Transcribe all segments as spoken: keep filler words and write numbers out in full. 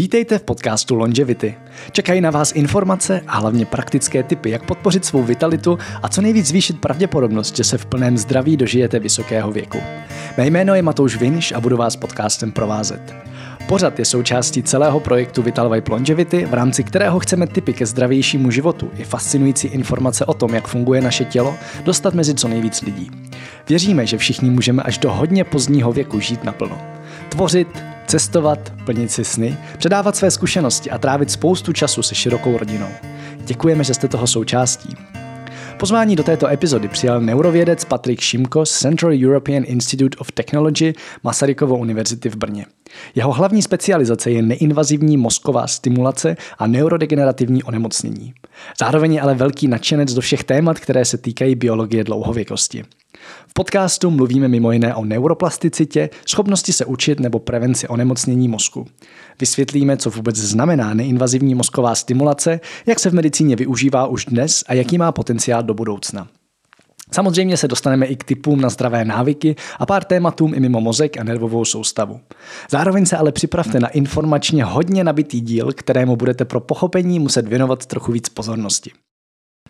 Vítejte v podcastu Longevity. Čekají na vás informace a hlavně praktické tipy, jak podpořit svou vitalitu a co nejvíc zvýšit pravděpodobnost, že se v plném zdraví dožijete vysokého věku. Mé jméno je Matouš Viniš a budu vás podcastem provázet. Pořad je součástí celého projektu Vitalvape Longevity, v rámci kterého chceme tipy ke zdravějšímu životu i fascinující informace o tom, jak funguje naše tělo, dostat mezi co nejvíc lidí. Věříme, že všichni můžeme až do hodně pozdního věku žít naplno. Tvořit, cestovat, plnit si sny, předávat své zkušenosti a trávit spoustu času se širokou rodinou. Děkujeme, že jste toho součástí. Pozvání do této epizody přijal neurovědec Patrik Šimko z Central European Institute of Technology Masarykovy univerzity v Brně. Jeho hlavní specializace je neinvazivní mozková stimulace a neurodegenerativní onemocnění. Zároveň je ale velký nadšenec do všech témat, které se týkají biologie dlouhověkosti. V podcastu mluvíme mimo jiné o neuroplasticitě, schopnosti se učit nebo prevenci onemocnění mozku. Vysvětlíme, co vůbec znamená neinvazivní mozková stimulace, jak se v medicíně využívá už dnes a jaký má potenciál do budoucna. Samozřejmě se dostaneme i k tipům na zdravé návyky a pár tématům i mimo mozek a nervovou soustavu. Zároveň se ale připravte na informačně hodně nabitý díl, kterému budete pro pochopení muset věnovat trochu víc pozornosti.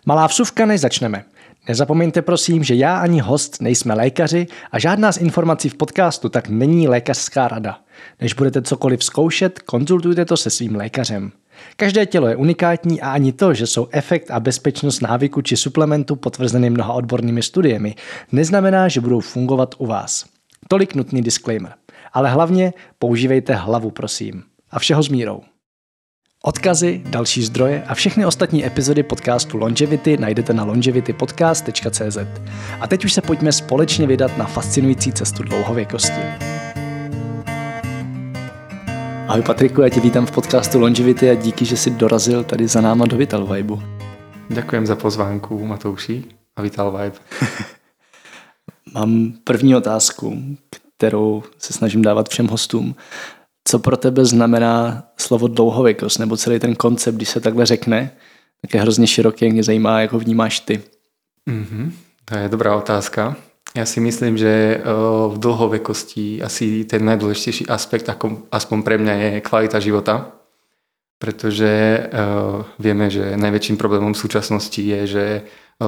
Malá vsuvka, než začneme. Nezapomeňte prosím, že já ani host nejsme lékaři a žádná z informací v podcastu tak není lékařská rada. Než budete cokoliv zkoušet, konzultujte to se svým lékařem. Každé tělo je unikátní a ani to, že jsou efekt a bezpečnost návyku či suplementu potvrzeny mnoha odbornými studiemi, neznamená, že budou fungovat u vás. Tolik nutný disclaimer. Ale hlavně používejte hlavu, prosím. A všeho s mírou. Odkazy, další zdroje a všechny ostatní epizody podcastu Longevity najdete na longevity podcast tečka cé zet. A teď už se pojďme společně vydat na fascinující cestu dlouhověkosti. Ahoj Patriku, já tě vítám v podcastu Longevity a díky, že jsi dorazil tady za náma do Vital Vibe. Děkujem za pozvánku, Matouši, a Vital Vibe. Mám první otázku, kterou se snažím dávat všem hostům. Co pro tebe znamená slovo dlouhověkost, nebo celý ten koncept, když se takhle řekne, tak je hrozně široký, mě zajímá, jak ho vnímáš ty. Mm-hmm. To je dobrá otázka. Já si myslím, že v dlhověkosti asi ten najdůležitější aspekt, aspoň pre mňa, je kvalita života, protože vieme, že najväčším problémom v súčasnosti je, že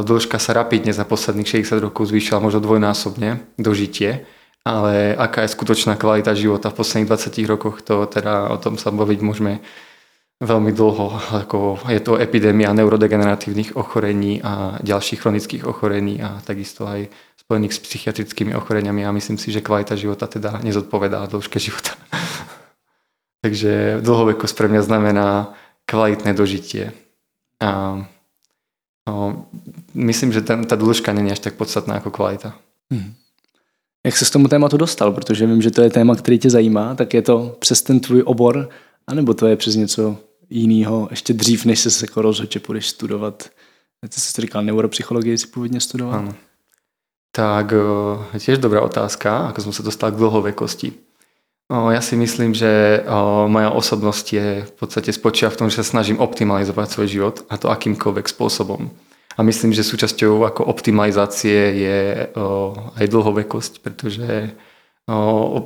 dĺžka sa rapidne za posledných šesťdesiat rokov zvýšila možno dvojnásobne dožitie. Ale aká je skutočná kvalita života v posledných dvadsiatich rokoch, to teda o tom sa baviť môžeme veľmi dlho. Ako je to epidémia neurodegeneratívnych ochorení a ďalších chronických ochorení a takisto aj spojených s psychiatrickými ochoreniami a myslím si, že kvalita života teda nezodpovedá dĺžke života. Takže dlhovekosť pre mňa znamená kvalitné dožitie. A, no, myslím, že ten, tá dĺžka nie je až tak podstatná ako kvalita. Mm. Jak se s tomu tématu dostal? Protože vím, že to je téma, který tě zajímá, tak je to přes ten tvůj obor, anebo to je přes něco jiného, ještě dřív, než jsi se jako rozhodl, že půjdeš studovat. Ty jsi říkal neuropsychologii, jsi původně studoval? Ano. Tak je tiež dobrá otázka, ako som sa dostal k dlhovekosti. Ja si myslím, že moja osobnosť je v podstate spočíva v tom, že sa snažím optimalizovať svoj život a to akýmkoľvek spôsobom. A myslím, že súčasťou ako optimalizácie je aj dlhovekosť, pretože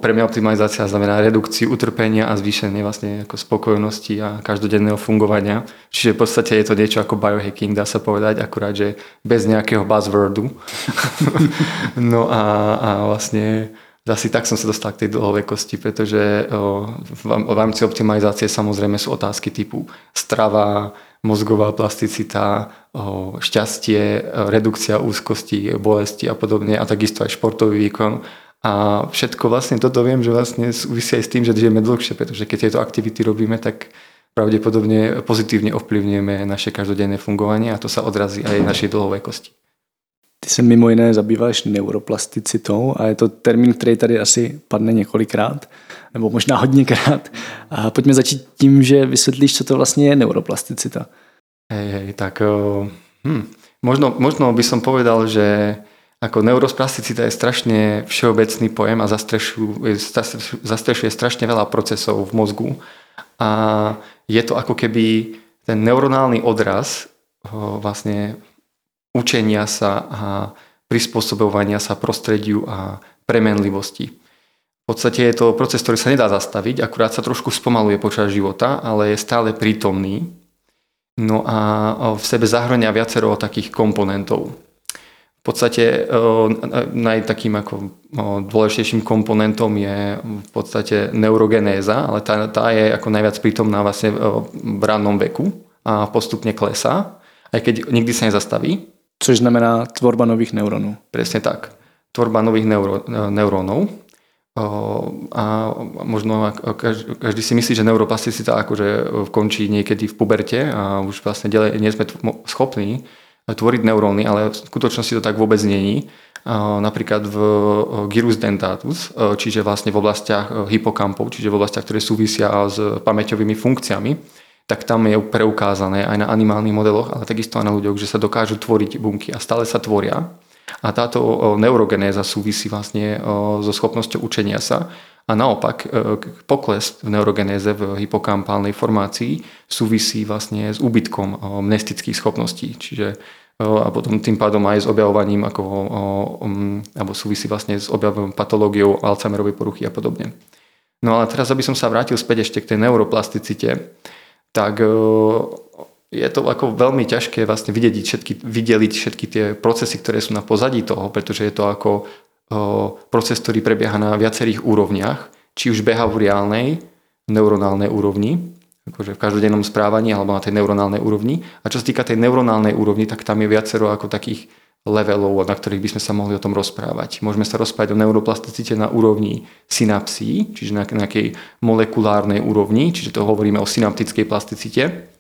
pre mňa optimalizácia znamená redukciu utrpenia a zvýšenie vlastne ako spokojnosti a každodenného fungovania. Čiže v podstate je to niečo ako biohacking, dá sa povedať, akurát, že bez nejakého buzzwordu. No a, a vlastne asi tak som sa dostal k tej dlhovekosti, pretože v rámci optimalizácie samozrejme sú otázky typu strava, mozgová plasticita, šťastie, redukcia úzkosti, bolesti a podobne a takisto aj športový výkon. A všetko vlastne toto viem, že vlastne súvisí aj s tým, že žijeme dlhšie, pretože keď tieto aktivity robíme, tak pravdepodobne pozitívne ovplyvňujeme naše každodenné fungovanie a to sa odrazí aj našej dlhovekosti. Ty se mimo jiné zabýváš neuroplasticitou a je to termín, který tady asi padne několikrát, nebo možná hodněkrát. A pojďme začít tím, že vysvětlíš, co to vlastně je neuroplasticita. Hej, hej, tak hm, možno, možno by som povedal, že ako neuroplasticita je strašne všeobecný pojem a zastrešuje, zastrešuje strašne veľa procesov v mozgu a je to ako keby ten neuronálny odraz vlastne učenia sa a prispôsobovania sa prostrediu a premenlivosti. V podstate je to proces, ktorý sa nedá zastaviť, akurát sa trošku spomaluje počas života, ale je stále prítomný. No a v sebe zahrania viacero takých komponentov. V podstate najtakým ako dôležitejším komponentom je v podstate neurogenéza, ale tá, tá je ako najviac prítomná vlastne v rannom veku a postupne klesá, aj keď nikdy sa nezastaví. Což znamená tvorba nových neurónov. Presne tak. Tvorba nových neuró- neurónov. A možno každý si myslí, že neuroplasticita akože končí niekedy v puberte a už vlastne nie sme schopní tvoriť neuróny, ale v skutočnosti to tak vôbec není. Napríklad v gyrus dentatus, čiže vlastne v oblastiach hipokampov, čiže v oblastiach, ktoré súvisia s pamäťovými funkciami, tak tam je preukázané aj na animálnych modeloch, ale takisto aj na ľuďoch, že sa dokážu tvoriť bunky a stále sa tvoria. A táto neurogenéza súvisí vlastne so schopnosťou učenia sa a naopak pokles v neurogenéze v hypokampálnej formácii súvisí vlastne s úbytkom mnestických schopností, čiže a potom tým pádom aj s objavovaním ako, alebo súvisí vlastne s objavom patológiou Alzheimerovej poruchy a podobne. No ale teraz, aby som sa vrátil späť ešte k tej neuroplasticite, tak je to ako veľmi ťažké vlastne vidieť všetky, videliť všetky tie procesy, ktoré sú na pozadí toho, pretože je to ako o, proces, ktorý prebieha na viacerých úrovniach, či už behaviorálnej, neuronálnej úrovni, akože v každodennom správaní alebo na tej neuronálnej úrovni. A čo sa týka tej neuronálnej úrovni, tak tam je viacero ako takých levelov, na ktorých by sme sa mohli o tom rozprávať. Môžeme sa rozprávať o neuroplasticite na úrovni synapsí, čiže na nejakej molekulárnej úrovni, čiže to hovoríme o synaptickej plasticite.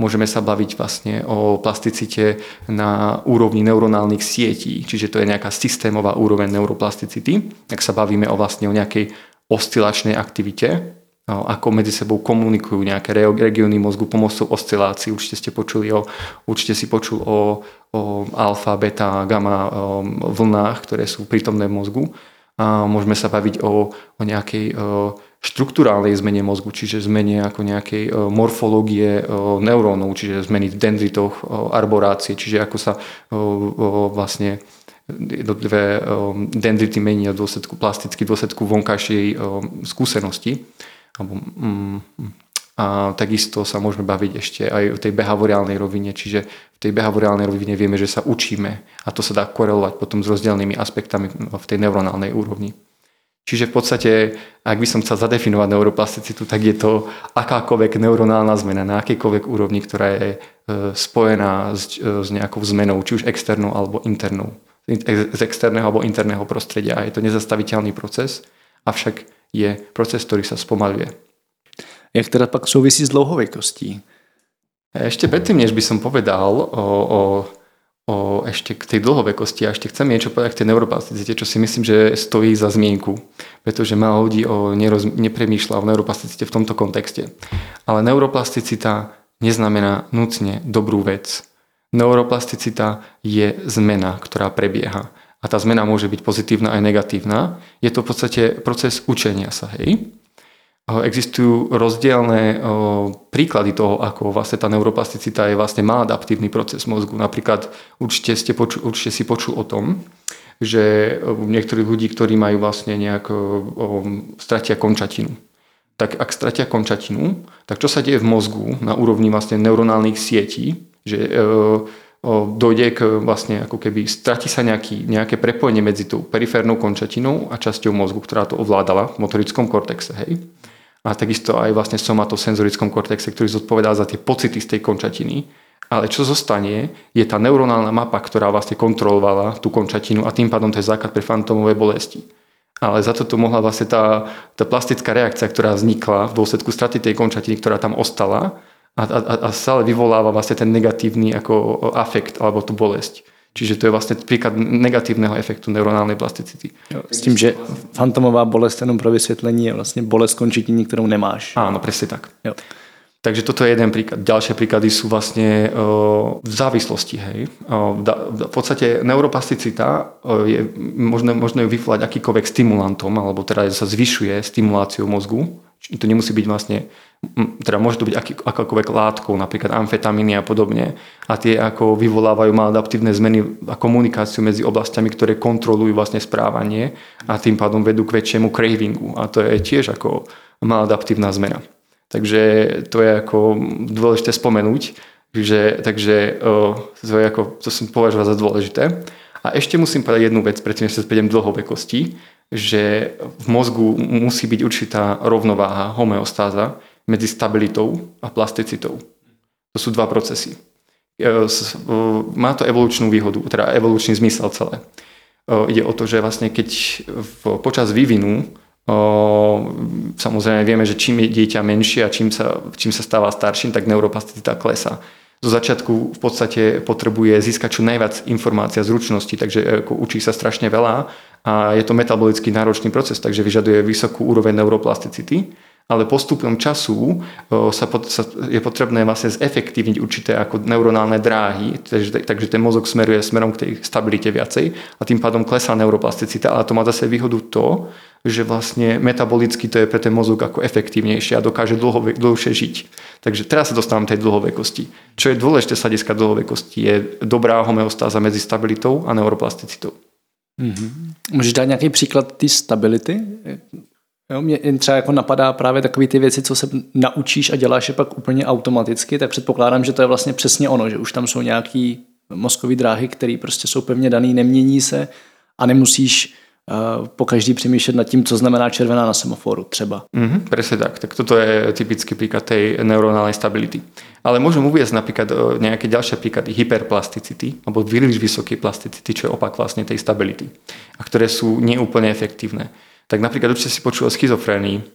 Môžeme sa baviť vlastne o plasticite na úrovni neuronálnych sietí, čiže to je nejaká systémová úroveň neuroplasticity. Tak sa bavíme o vlastne o nejakej oscilačnej aktivite, ako medzi sebou komunikujú nejaké regióny mozgu pomocou oscilácií. Určite ste počuli o, určite si počul o, o alfa, beta, gamma vlnách, ktoré sú prítomné v mozgu. A môžeme sa baviť o, o nejakej štruktúrálnej zmene mozgu, čiže zmene ako nejakej morfológie neurónov, čiže zmeny v dendritoch, arborácie, čiže ako sa vlastne jednotlivé dendrity menia v dôsledku plasticky, v dôsledku vonkajšej skúsenosti. A takisto sa môžeme baviť ešte aj o tej behaviorálnej rovine, čiže v tej behaviorálnej rovine vieme, že sa učíme a to sa dá korelovať potom s rozdielnymi aspektami v tej neuronálnej úrovni. Čiže v podstate, ak by som chcel zadefinovať neuroplasticitu, tak je to akákoľvek neuronálna zmena na akejkoľvek úrovni, ktorá je spojená s, s nejakou zmenou, či už externou alebo internou, z externého alebo interného prostredia. Je to nezastaviteľný proces, avšak je proces, ktorý sa spomaľuje. Jak teda pak souvisí s dlouhovekostí? Ešte predtým, než by som povedal o... o O, ešte k tej dlhovekosti a ešte chcem niečo povedať k tej neuroplasticite, čo si myslím, že stojí za zmienku, pretože málo ľudí o neroz... nepremýšľa o neuroplasticite v tomto kontexte. Ale neuroplasticita neznamená nutne dobrú vec. Neuroplasticita je zmena, ktorá prebieha. A tá zmena môže byť pozitívna aj negatívna. Je to v podstate proces učenia sa, hej? Existujú rozdielne príklady toho, ako vlastne tá neuroplasticita je vlastne má adaptívny proces mozgu. Napríklad určite, ste poču, určite si počul o tom, že niektorí ľudí, ktorí majú vlastne nejak stratia končatinu. Tak ak stratia končatinu, tak čo sa deje v mozgu na úrovni vlastne neuronálnych sietí, že dojde k vlastne ako keby stratí sa nejaký, nejaké prepojenie medzi tou periférnou končatinou a časťou mozgu, ktorá to ovládala v motorickom kortexe, hej? A takisto aj vlastne somatosenzorickom kortexe, ktorý zodpovedá za tie pocity z tej končatiny. Ale čo zostane, je tá neuronálna mapa, ktorá vlastne kontrolovala tú končatinu a tým pádom to je základ pre fantómové bolesti. Ale za to to mohla vlastne tá, tá plastická reakcia, ktorá vznikla v dôsledku straty tej končatiny, ktorá tam ostala a, a, a stále vyvoláva vlastne ten negatívny ako afekt alebo tú bolesť. Čiže to je vlastne príklad negatívneho efektu neuronálnej plasticity. Jo, s tím, že fantomová bolest, jenom pro vysvětlení, je vlastne bolest končetiny, ktorú nemáš. Áno, presne tak. Jo. Takže toto je jeden príklad. Ďalšie príklady sú vlastne o, v závislosti. Hej. O, da, v podstate neuroplasticita o, je možno, možno ju vyvolať akýkoľvek stimulantom, alebo teda sa zvyšuje stimuláciou mozgu, To nemusí byť vlastne, teda môže to byť aký, akákoľvek látkou, napríklad amfetamíny a podobne. A tie ako vyvolávajú maladaptívne zmeny a komunikáciu medzi oblastiami, ktoré kontrolujú vlastne správanie a tým pádom vedú k väčšiemu cravingu. A to je tiež ako maladaptívna zmena. Takže to je ako dôležité spomenúť. Že, takže to, je ako, to som považoval za dôležité. A ešte musím povedať jednu vec, predtým, než sa späť do dlhovekosti, že v mozgu musí byť určitá rovnováha, homeostáza medzi stabilitou a plasticitou. To sú dva procesy. Má to evolučnú výhodu, teda evolučný zmysel celé. Ide o to, že vlastne keď v, počas vývinu, samozrejme vieme, že čím je dieťa menšie a čím sa, čím sa stáva starším, tak neuroplasticita klesá. Zo začiatku v podstate potrebuje získať čo najviac informácií a zručností, takže ako, učí sa strašne veľa a je to metabolicky náročný proces, takže vyžaduje vysokú úroveň neuroplasticity, ale postupom času sa, pot, sa je potrebné vlastne zefektívniť určité ako neuronálne dráhy, takže, takže ten mozog smeruje smerom k tej stabilite viacej a tým pádom klesá neuroplasticita, ale to má zase výhodu to, že vlastne metabolicky to je pre ten mozog ako efektívnejšie a dokáže dlho, dlhšie žiť. Takže teraz sa dostávam tej dlhovekosti. Čo je dôležité z hľadiska dlhovekosti je dobrá homeostáza medzi stabilitou a neuroplasticitou. Mm-hmm. Můžeš dát nějaký příklad ty stability? Jo, mě třeba jako napadá právě takové ty věci, co se naučíš a děláš je pak úplně automaticky, tak předpokládám, že to je vlastně přesně ono, že už tam jsou nějaké mozkové dráhy, které prostě jsou pevně dané, nemění se a nemusíš po každý přemýšlet nad tím, co znamená červená na semaforu třeba. Mm-hmm, presne tak. Tak toto je typický príklad tej neuronálnej stability. Ale môžem uviesť napríklad nejaké ďalšie príklady hyperplasticity alebo príliš vysoké plasticity, čo je opak vlastne tej stability a ktoré sú neúplne efektívne. Tak napríklad určite si počul o schizofrénii.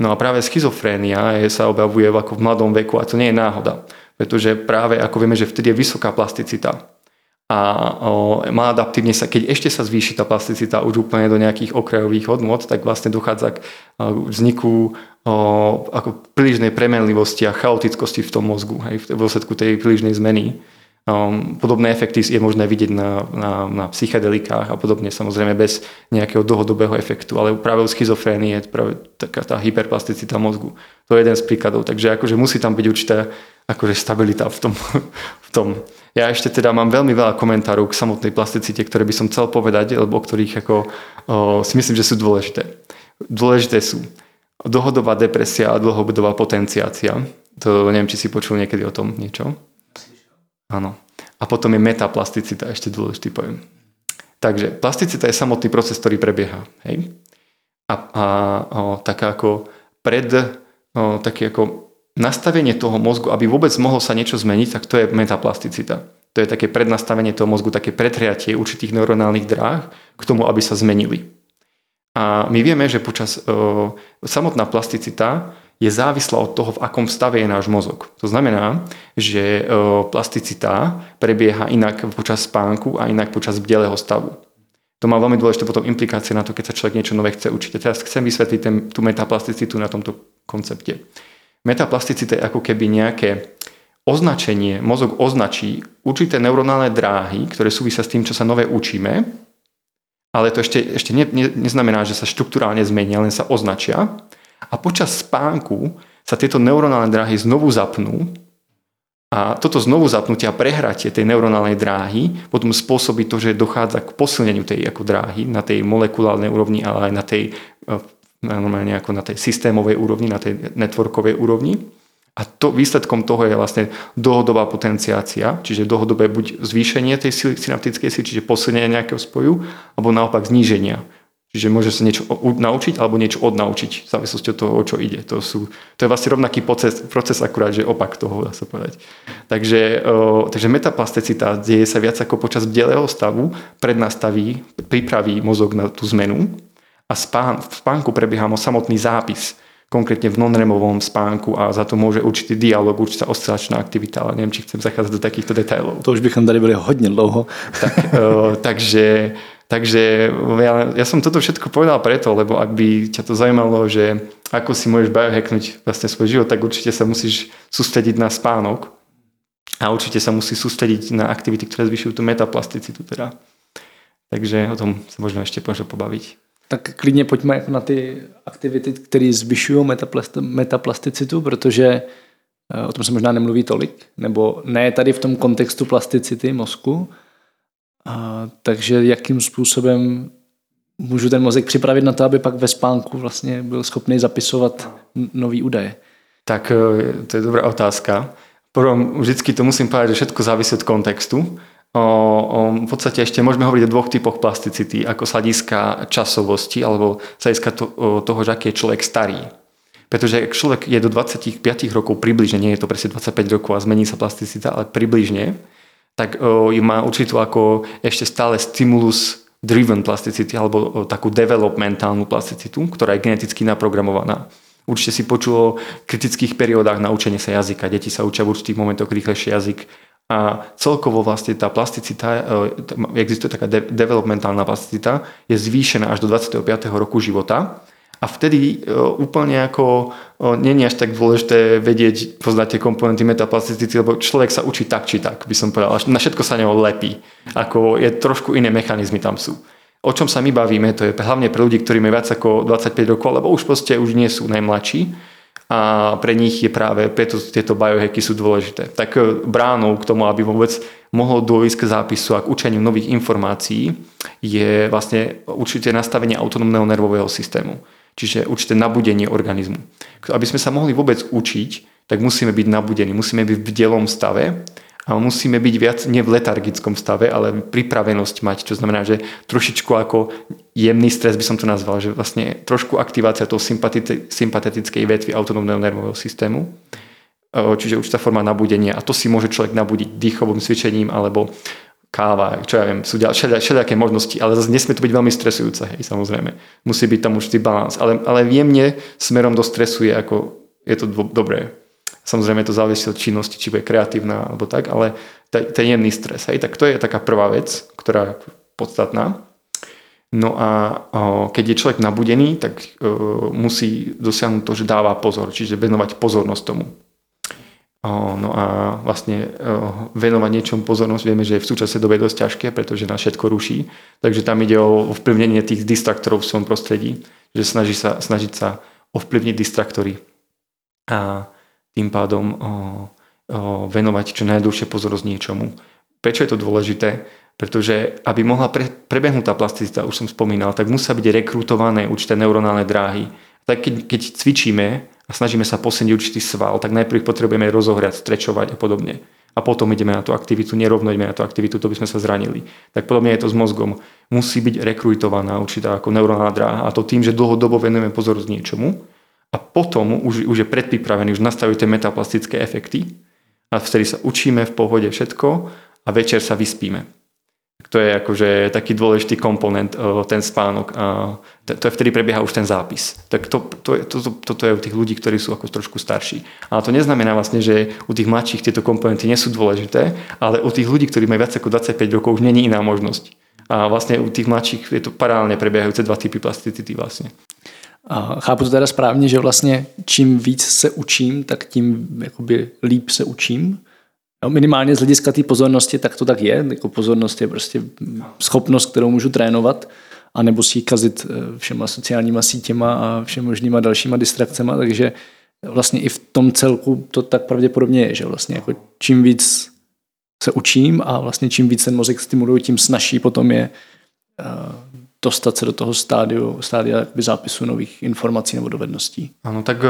No a práve schizofrénia je, sa objavuje ako v mladom veku a to nie je náhoda, pretože práve ako vieme, že vtedy je vysoká plasticita a o, má adaptívne sa, keď ešte sa zvýši tá plasticita už úplne do nejakých okrajových hodnot, tak vlastne dochádza k o, vzniku o, ako prílišnej premenlivosti a chaotickosti v tom mozgu, hej, v dôsledku tej prílišnej zmeny. Um, podobné efekty je možné vidieť na, na, na psychedelikách a podobne, samozrejme bez nejakého dlhodobého efektu, ale práve u schizofrénie je práve taká tá hyperplasticita mozgu. To je jeden z príkladov, takže akože musí tam byť určitá akože stabilita v tom, v tom. Ja ešte teda mám veľmi veľa komentárov k samotnej plasticite, ktoré by som chcel povedať, lebo o ktorých ako, o, si myslím, že sú dôležité. Dôležité sú dlhodobá depresia a dlhodobá potenciácia. To neviem, či si počul niekedy o tom niečo. Áno. A potom je metaplasticita, ešte dôležitý pojem. Takže plasticita je samotný proces, ktorý prebieha. Hej? A, a o, taká ako pred, o, také ako nastavenie toho mozgu, aby vôbec mohlo sa niečo zmeniť, tak to je metaplasticita. To je také prednastavenie toho mozgu, také pretriatie určitých neuronálnych dráh k tomu, aby sa zmenili. A my vieme, že počas o, samotná plasticita je závislá od toho, v akom stave je náš mozog. To znamená, že plasticita prebieha inak počas spánku a inak počas bdelého stavu. To má veľmi dôležité potom implikácie na to, keď sa človek niečo nové chce učiť. A teraz chcem vysvetliť ten, tú metaplasticitu na tomto koncepte. Metaplasticita je ako keby nejaké označenie, mozog označí určité neuronálne dráhy, ktoré súvisia s tým, čo sa nové učíme, ale to ešte, ešte ne, ne, neznamená, že sa štruktúrálne zmenia, len sa označia. A počas spánku sa tieto neuronálne dráhy znovu zapnú a toto znovu zapnutie a prehratie tej neuronálnej dráhy potom spôsobí to, že dochádza k posilneniu tej ako dráhy na tej molekulárnej úrovni, ale aj na tej, normálne ako na tej systémovej úrovni, na tej networkovej úrovni. A to, výsledkom toho je vlastne dlhodobá potenciácia, čiže dlhodobé buď zvýšenie tej synaptickej síly, čiže posilnenie nejakého spoju, alebo naopak zníženia. Čiže môže sa niečo naučiť alebo niečo odnaučiť v závislosti od toho, o čo ide. To, sú, to je vlastne rovnaký proces, proces akurát, že opak toho, dá sa povedať. Takže, o, takže metaplasticita deje sa viac ako počas bdelého stavu, prednastaví, pripraví mozog na tú zmenu a spán, v spánku prebieha samotný zápis, konkrétne v non-removom spánku a za to môže určitý dialog, určitá oscilačná aktivita, ale neviem, či chcem zachádzať do takýchto detailov. To už bychom tady byli hodne dlouho. Tak, o, takže... Takže ja, ja som toto všetko povedal preto, lebo ak by ťa to zaujímalo, že ako si môžeš biohacknúť vlastne svoj život, tak určite sa musíš sústrediť na spánok a určite sa musí sústrediť na aktivity, ktoré zvyšujú tú metaplasticity. Teda. Takže o tom sa možno ešte pobaviť. tak klidně pojďme jako na ty aktivity, které zvyšují metaplasticitu, protože o tom se možná nemluví tolik, nebo ne tady v tom kontextu plasticity mozku. A, takže jakým způsobem můžu ten mozek připravit na to, aby pak ve spánku vlastně byl schopný zapisovat nový údaje? Tak to je dobrá otázka. Prvom, vždycky to musím povedať, že všetko závisí od kontextu. O, o, v podstate ešte môžeme hovoriť o dvoch typoch plasticity, ako z hľadiska časovosti alebo z hľadiska to, toho, že aký je človek starý. Pretože ak človek je do dvadsaťpäť rokov približne, nie je to presne dvadsaťpäť rokov a zmení sa plasticita, ale približne, tak o, má určitú ako ešte stále stimulus driven plasticity alebo o, takú developmentálnu plasticitu, ktorá je geneticky naprogramovaná. Určite si počulo v kritických periódach na učenie sa jazyka. Deti sa učia v určitých momentoch rýchlejší jazyk. A celkovo vlastne tá plasticita, existuje taká de- developmentálna plasticita, je zvýšená až do dvadsiateho piateho roku života. A vtedy úplne ako není až tak dôležité vedieť, poznáte komponenty metaplasticity, lebo človek sa učí tak či tak, by som povedal. Na všetko sa neho lepí. Ako je trošku iné mechanizmy tam sú. O čom sa my bavíme, to je hlavne pre ľudí, ktorí majú viac ako dvadsaťpäť rokov, lebo už proste už nie sú najmladší a pre nich je práve, preto tieto biohacky sú dôležité. Tak bránou k tomu, aby vôbec mohlo dôjsť k zápisu a k učeniu nových informácií, je vlastne určité nastavenie autonómneho nervového systému. Čiže určité nabudenie organizmu. Aby sme sa mohli vôbec učiť, tak musíme byť nabudení, musíme byť v bdelom stave, a musíme byť viac nie v letargickom stave, ale pripravenosť mať, čo znamená, že trošičku ako jemný stres by som to nazval, že vlastne trošku aktivácia toho sympati- sympatetickej vetvy autonómneho nervového systému, čiže určitá forma nabudenia a to si môže človek nabudiť dýchovým cvičením alebo káva, čo ja viem, sú všelijaké možnosti, ale zase nesmie to byť veľmi stresujúce, hej, samozrejme. Musí byť tam určitý balans, ale, ale jemne smerom do stresu je, ako, je to do- dobré. Samozrejme to závisí od činnosti, či bude kreatívna alebo tak, ale ten jemný stres. Hej, tak to je taká prvá vec, ktorá je podstatná. No a o, keď je človek nabudený, tak o, musí dosiahnuť to, že dáva pozor, čiže venovať pozornosť tomu. O, no a vlastne o, venovať niečomu pozornosť vieme, že je v súčasnej dobe dosť ťažké, pretože nás všetko ruší. Takže tam ide o vplyvnenie tých distraktorov v svojom prostredí, že snaží sa, snažiť sa ovplyvniť distraktory. A tým pádom o, o, venovať čo najdlhšie pozornosť niečomu. Prečo je to dôležité? Pretože aby mohla pre, prebehnúť tá plasticita, už som spomínal, tak musia byť rekrutované určité neuronálne dráhy. Tak keď, keď cvičíme a snažíme sa posilniť určitý sval, tak najprv potrebujeme rozohrať, strečovať a podobne. A potom ideme na tú aktivitu, nerovno ideme na tú aktivitu, to by sme sa zranili. Tak podobne je to s mozgom. Musí byť rekrutovaná určitá ako neuronálna dráha a to tým, že dlhodobo venujeme pozornosť niečomu. A potom už, už je predpripravený, už nastavujú tie metaplastické efekty a vtedy sa učíme v pohode všetko a večer sa vyspíme. To je akože taký dôležitý komponent, ten spánok a to, to vtedy prebieha už ten zápis. Tak to, to, to, to, toto je u tých ľudí, ktorí sú ako trošku starší. Ale to neznamená vlastne, že u tých mladších tieto komponenty nie sú dôležité, ale u tých ľudí, ktorí majú viac ako dvadsaťpäť rokov, už není iná možnosť. A vlastne u tých mladších je to paralelne prebiehajúce dva typy plasticity vlastne. A chápu to teda správně, že vlastně čím víc se učím, tak tím jakoby líp se učím. Minimálně z hlediska té pozornosti, tak to tak je. Jako pozornost je prostě schopnost, kterou můžu trénovat a nebo si ji kazit všema sociálníma sítěma a všem možnýma dalšíma distrakcema. Takže vlastně i v tom celku to tak pravděpodobně je, že vlastně jako čím víc se učím a vlastně čím víc ten mozek stimuluju, tím snazší potom je dostať sa do toho stádiu, stádia zápisu nových informácií nebo dovedností. Áno, tak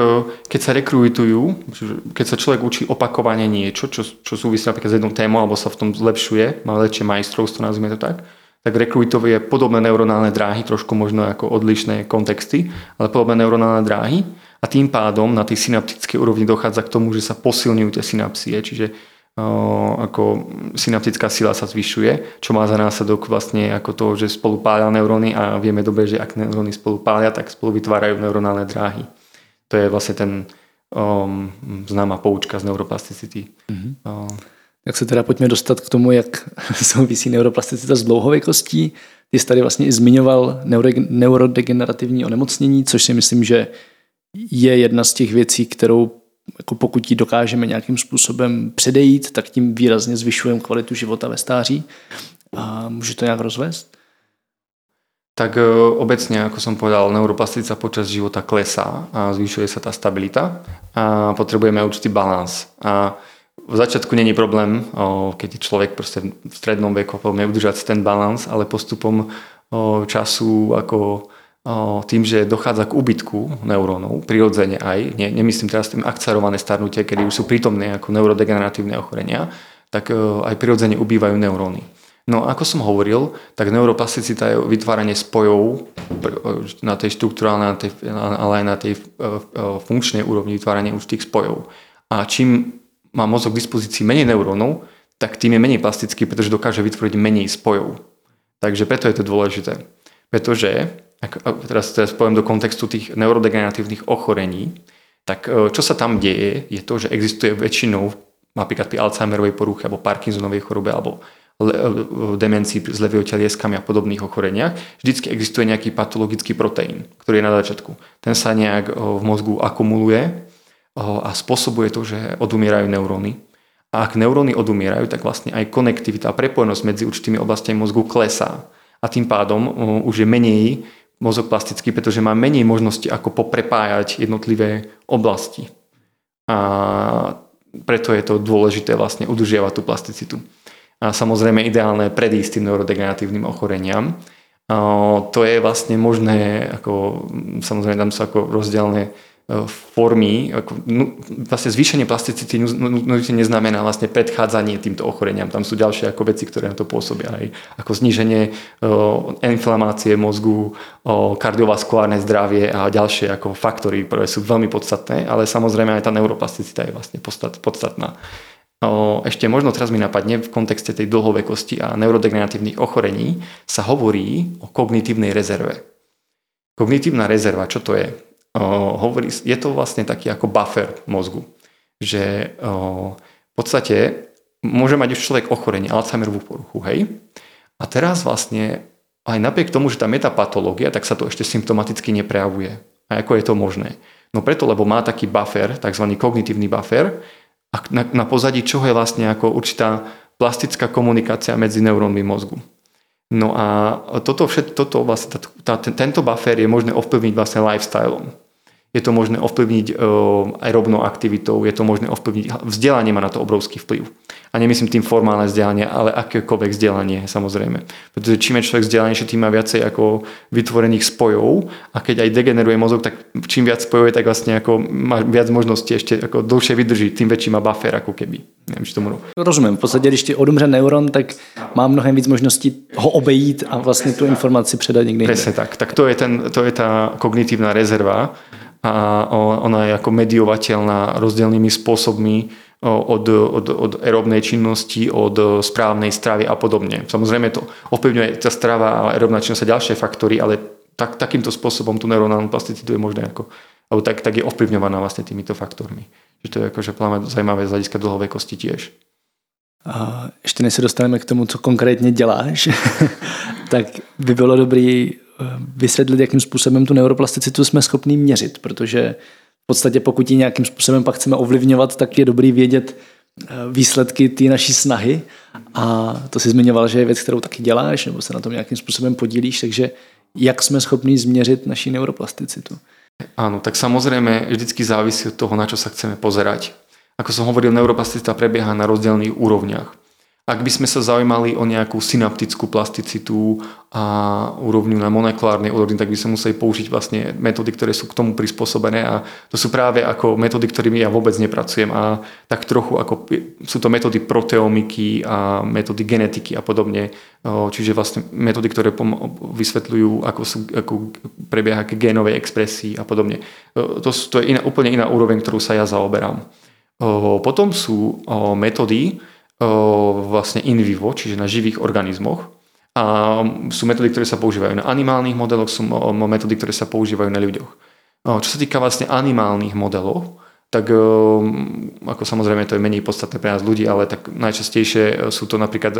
keď sa rekrutujú, keď sa človek učí opakovane niečo, čo, čo súvisí napríklad s jednou témou, alebo sa v tom zlepšuje, má lepšie majstrovstvo, nazvime to tak, tak rekrutuje podobné neuronálne dráhy, trošku možno ako odlišné kontexty, ale podobné neuronálne dráhy a tým pádom na tej synaptickej úrovni dochádza k tomu, že sa posilňujú tie synapsie, čiže ako synaptická sila sa zvyšuje, čo má za následok vlastne ako to, že spolu pália neuróny a vieme dobre, že ak neuróny spolu pália, tak spolu vytvárajú neuronálne dráhy. To je vlastne ten um, známa poučka z neuroplasticity. Mm-hmm. Um. Tak sa teda poďme dostať k tomu, jak souvisí neuroplasticita s dlouhověkostí. Ty jsi tady vlastně i zmiňoval neuro- neurodegenerativní onemocnění, což si myslím, že je jedna z těch věcí, kterou jako pokud ji dokážeme nějakým způsobem předejít, tak tím výrazně zvyšujeme kvalitu života ve stáří. A můžu to nějak rozvést? tak obecne, ako som povedal, neuroplasticita počas života klesá a zvyšuje sa tá stabilita a potrebujeme určitý balans. A v začiatku není problém, keď človek proste v strednom veku udržať ten balans, ale postupom času, ako tým, že dochádza k úbytku neurónov, prirodzene aj, ne, nemyslím teraz tým akcelerované starnutie, kedy už sú prítomné ako neurodegeneratívne ochorenia, tak aj prirodzene ubývajú neuróny. No ako som hovoril, tak neuroplasticita je vytváranie spojov na tej štruktúrálnej, ale aj na tej funkčnej úrovni vytváranie určitých spojov. A čím má mozog k dispozícii menej neurónov, tak tým je menej plastický, pretože dokáže vytvoriť menej spojov. Takže preto je to dôležité. Pretože, ak, teraz, teraz poviem do kontextu tých neurodegeneratívnych ochorení, tak čo sa tam deje, je to, že existuje väčšinou, napríklad pri Alzheimerovej poruche alebo Parkinsonovej chorobe alebo demencii s levými telieskami a podobných ochoreniach, vždycky existuje nejaký patologický proteín, ktorý je na začiatku. Ten sa nejak v mozgu akumuluje a spôsobuje to, že odumierajú neuróny. A ak neuróny odumierajú, tak vlastne aj konektivita a prepojenosť medzi určitými oblastiami mozgu klesá. A tým pádom už je menej mozog plastický, pretože má menej možnosti ako poprepájať jednotlivé oblasti. A preto je to dôležité vlastne udržiavať tú plasticitu. A samozrejme ideálne predísť tým neurodegeneratívnym ochoreniam. To je vlastne možné, ako, samozrejme tam sú ako rozdielne formy, ako, no, vlastne zvýšenie plasticity neznamená vlastne predchádzanie týmto ochoreniam. Tam sú ďalšie ako veci, ktoré na to pôsobia. Aj ako zníženie o, inflamácie mozgu, o, kardiovaskulárne zdravie a ďalšie ako faktory, ktoré sú veľmi podstatné, ale samozrejme aj tá neuroplasticita je vlastne podstatná. Ešte možno teraz mi napadne v kontexte tej dlhovekosti a neurodegeneratívnych ochorení sa hovorí o kognitívnej rezerve. Kognitívna rezerva, čo to je? Hovorí, je to vlastne taký ako buffer mozgu, že v podstate môže mať už človek ochorenie, Alzheimerovú poruchu, hej? A teraz vlastne aj napriek tomu, že tam je tá patológia, tak sa to ešte symptomaticky neprejavuje. A ako je to možné? No preto, lebo má taký buffer, takzvaný kognitívny buffer, a na pozadí čoho je vlastne ako určitá plastická komunikácia medzi neurónmi mozgu. No a toto všet, toto vlastne, tá, tento buffer je možné ovplyvniť vlastne lifestylom. Je to možné ovplyvniť uh, aj robnou aktivitou, je to možné ovplyvniť, vzdelanie má na to obrovský vplyv. A nemyslím tým formálne vzdelanie, ale akékoľvek vzdelanie samozrejme. Pretože čím je človek vzdelanejší, tým má viacej ako vytvorených spojov a keď aj degeneruje mozog, tak čím viac spojov je, tak vlastne ako má viac možností ešte ako dlhšie vydrží, tým väčší má buffer ako keby. Nevím, či tomu rozumím. V podstatě, když ti odumře neuron, tak má mnohem víc možností ho obejít a vlastně tu informaci předat někde jinde. Přesně tak. Tak to je ten, to je ta kognitivní rezerva. A ona je ako mediovateľná rozdielnymi spôsobmi od, od, od aerobnej činnosti, od správnej stravy a podobne. Samozrejme to ovplyvňuje tá strava a aerobná činnosť a ďalšie faktory, ale tak, takýmto spôsobom tú neuronálnu plasticitu je možné ako, alebo tak, tak je ovplyvňovaná vlastne týmito faktormi. Že to je akože zaujímavé z hľadiska dlhovekosti tiež. A ešte než sa dostaneme k tomu, co konkrétne děláš, tak by bylo dobrý vysvětlit, jakým způsobem tu neuroplasticitu jsme schopní měřit, protože v podstatě pokud ji nějakým způsobem pak chceme ovlivňovat, tak je dobrý vědět výsledky té naší snahy a to si zmiňoval, že je věc, kterou taky děláš nebo se na tom nějakým způsobem podílíš, takže jak jsme schopní změřit naši neuroplasticitu? Áno, tak samozrejme vždycky závisí od toho, na čo sa chceme pozerať. Ako som hovoril, neuroplasticita prebieha na rozdielných úrovniach. Ak by sme sa zaujímali o nejakú synaptickú plasticitu a úrovňu na molekulárnej úrovni, tak by sme museli použiť vlastne metódy, ktoré sú k tomu prispôsobené a to sú práve ako metódy, ktorými ja vôbec nepracujem a tak trochu ako sú to metódy proteomiky a metódy genetiky a podobne. Čiže vlastne metódy, ktoré vysvetľujú, ako, sú, ako prebieha k génovej expresii a podobne. To, to je iná, úplne iná úroveň, ktorú sa ja zaoberám. Potom sú metódy, vlastne in vivo, čiže na živých organizmoch. A sú metódy, ktoré sa používajú na animálnych modeloch, sú metódy, ktoré sa používajú na ľuďoch. Čo sa týka vlastne animálnych modelov, tak ako samozrejme to je menej podstatné pre nás ľudí, ale tak najčastejšie sú to napríklad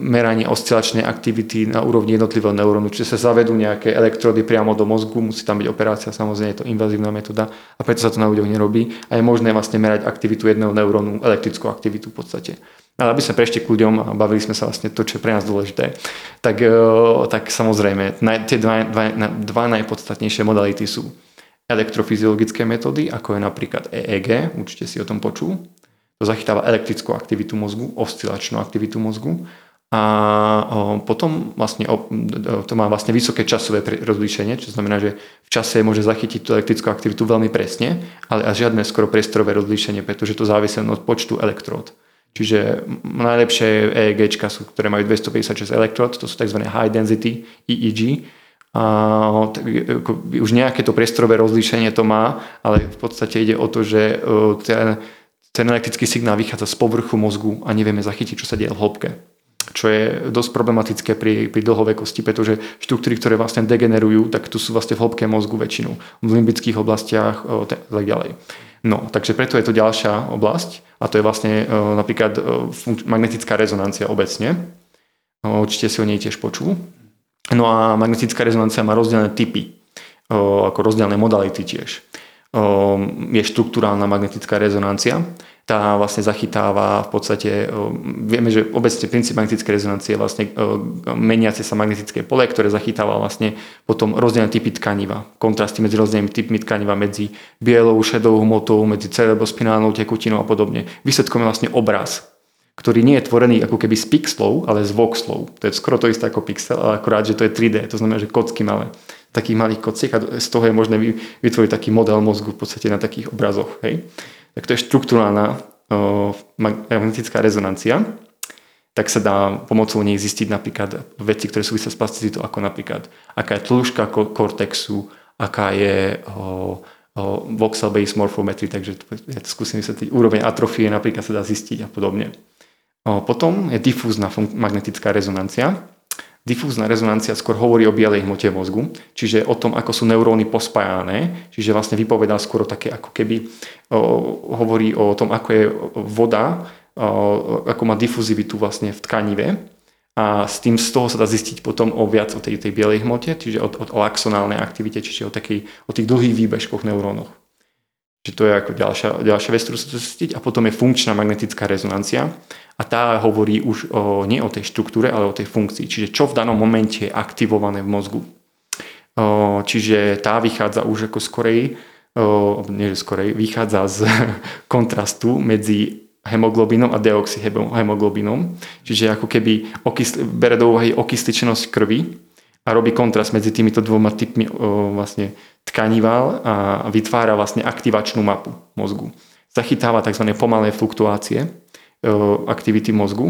meranie oscilačnej aktivity na úrovni jednotlivého neurónu, čiže sa zavedú nejaké elektrody priamo do mozgu, musí tam byť operácia, samozrejme je to invazívna metóda a preto sa to na ľuďoch nerobí a je možné vlastne merať aktivitu jedného neurónu, elektrickú aktivitu v podstate. Ale aby sme prešli k ľuďom a bavili sme sa vlastne to, čo je pre nás dôležité, tak, tak samozrejme tie dva, dva, dva najpodstatnejšie modality sú elektrofyziologické metódy, ako je napríklad E E G, určite si o tom počul. To zachytáva elektrickú aktivitu mozgu, oscilačnú aktivitu mozgu a potom vlastne to má vlastne vysoké časové rozlíšenie, čo znamená, že v čase môže zachytiť tú elektrickú aktivitu veľmi presne, ale a žiadne skoro priestorové rozlíšenie, pretože to závisí od počtu elektród. Čiže najlepšie EEGčka sú, ktoré majú dvestopäťdesiatšesť elektród, to sú tzv. High density E E G. A už nejaké to priestorové rozlíšenie to má, ale v podstate ide o to, že ten, ten elektrický signál vychádza z povrchu mozgu a nevieme zachytiť, čo sa deje v hĺbke. Čo je dosť problematické pri, pri dlhovekosti, pretože štruktúry, ktoré vlastne degenerujú, tak tu sú vlastne v hĺbke mozgu väčšinou, v limbických oblastiach a tak ďalej. No, takže preto je to ďalšia oblasť a to je vlastne uh, napríklad uh, funk- magnetická rezonancia obecne. Uh, určite si o nej tiež počul. No a magnetická rezonancia má rozdielne typy, uh, ako rozdielne modality tiež. Uh, je štruktúrálna magnetická rezonancia. Tá vlastne zachytáva v podstate, vieme, že obecne princíp magnetickej rezonancie je vlastne meniace sa magnetické pole, ktoré zachytáva vlastne potom rozdielne typy tkaniva, kontrasty medzi rozdielnymi typmi tkaniva, medzi bielou, šedou hmotou, medzi cerebrospinálnou tekutinou a podobne. Výsledkom je vlastne obraz, ktorý nie je tvorený ako keby z pixlov, ale z voxlov. To je skoro to isté ako pixel, ale akurát, že to je tri dé, to znamená, že kocky malé. Takých malých kociek a z toho je možné vytvoriť taký model mozgu v podstate na takých obrazoch, hej. Tak to je štruktúrálna magnetická rezonancia, tak sa dá pomocou nej zistiť napríklad veci, ktoré súvisia s plasticitou, ako napríklad aká je tĺžka kortexu, aká je o, o, voxel based morphometry, takže ja to skúsim vysvetliť, úroveň atrofie napríklad sa dá zistiť a podobne. O, potom je difúzna fun- magnetická rezonancia. Difúzna rezonancia skôr hovorí o bielej hmote mozgu, čiže o tom, ako sú neuróny pospájané, čiže vlastne vypovedá skôr také, ako keby o, hovorí o tom, ako je voda, o, ako má difuzivitu vlastne v tkanive a s tým z toho sa dá zistiť potom o viac o tej, tej bielej hmote, čiže o, o, o axonálnej aktivite, čiže o, takej, o tých dlhých výbežkoch neurónoch. Čiže to je ako ďalšia, ďalšia vec, ktorú sa dá zistiť. A potom je funkčná magnetická rezonancia. A tá hovorí už o, nie o tej štruktúre, ale o tej funkcii. Čiže čo v danom momente je aktivované v mozgu. O, čiže tá vychádza už ako skorej, o, nie skorej, vychádza z kontrastu medzi hemoglobinom a deoxyhemoglobinom. Čiže ako keby okysl- bere do úvahy okysličenosť krvi a robí kontrast medzi týmito dvoma typmi o, vlastne tkanival a vytvára vlastne aktivačnú mapu mozgu. Zachytáva tzv. Pomalé fluktuácie aktivity mozgu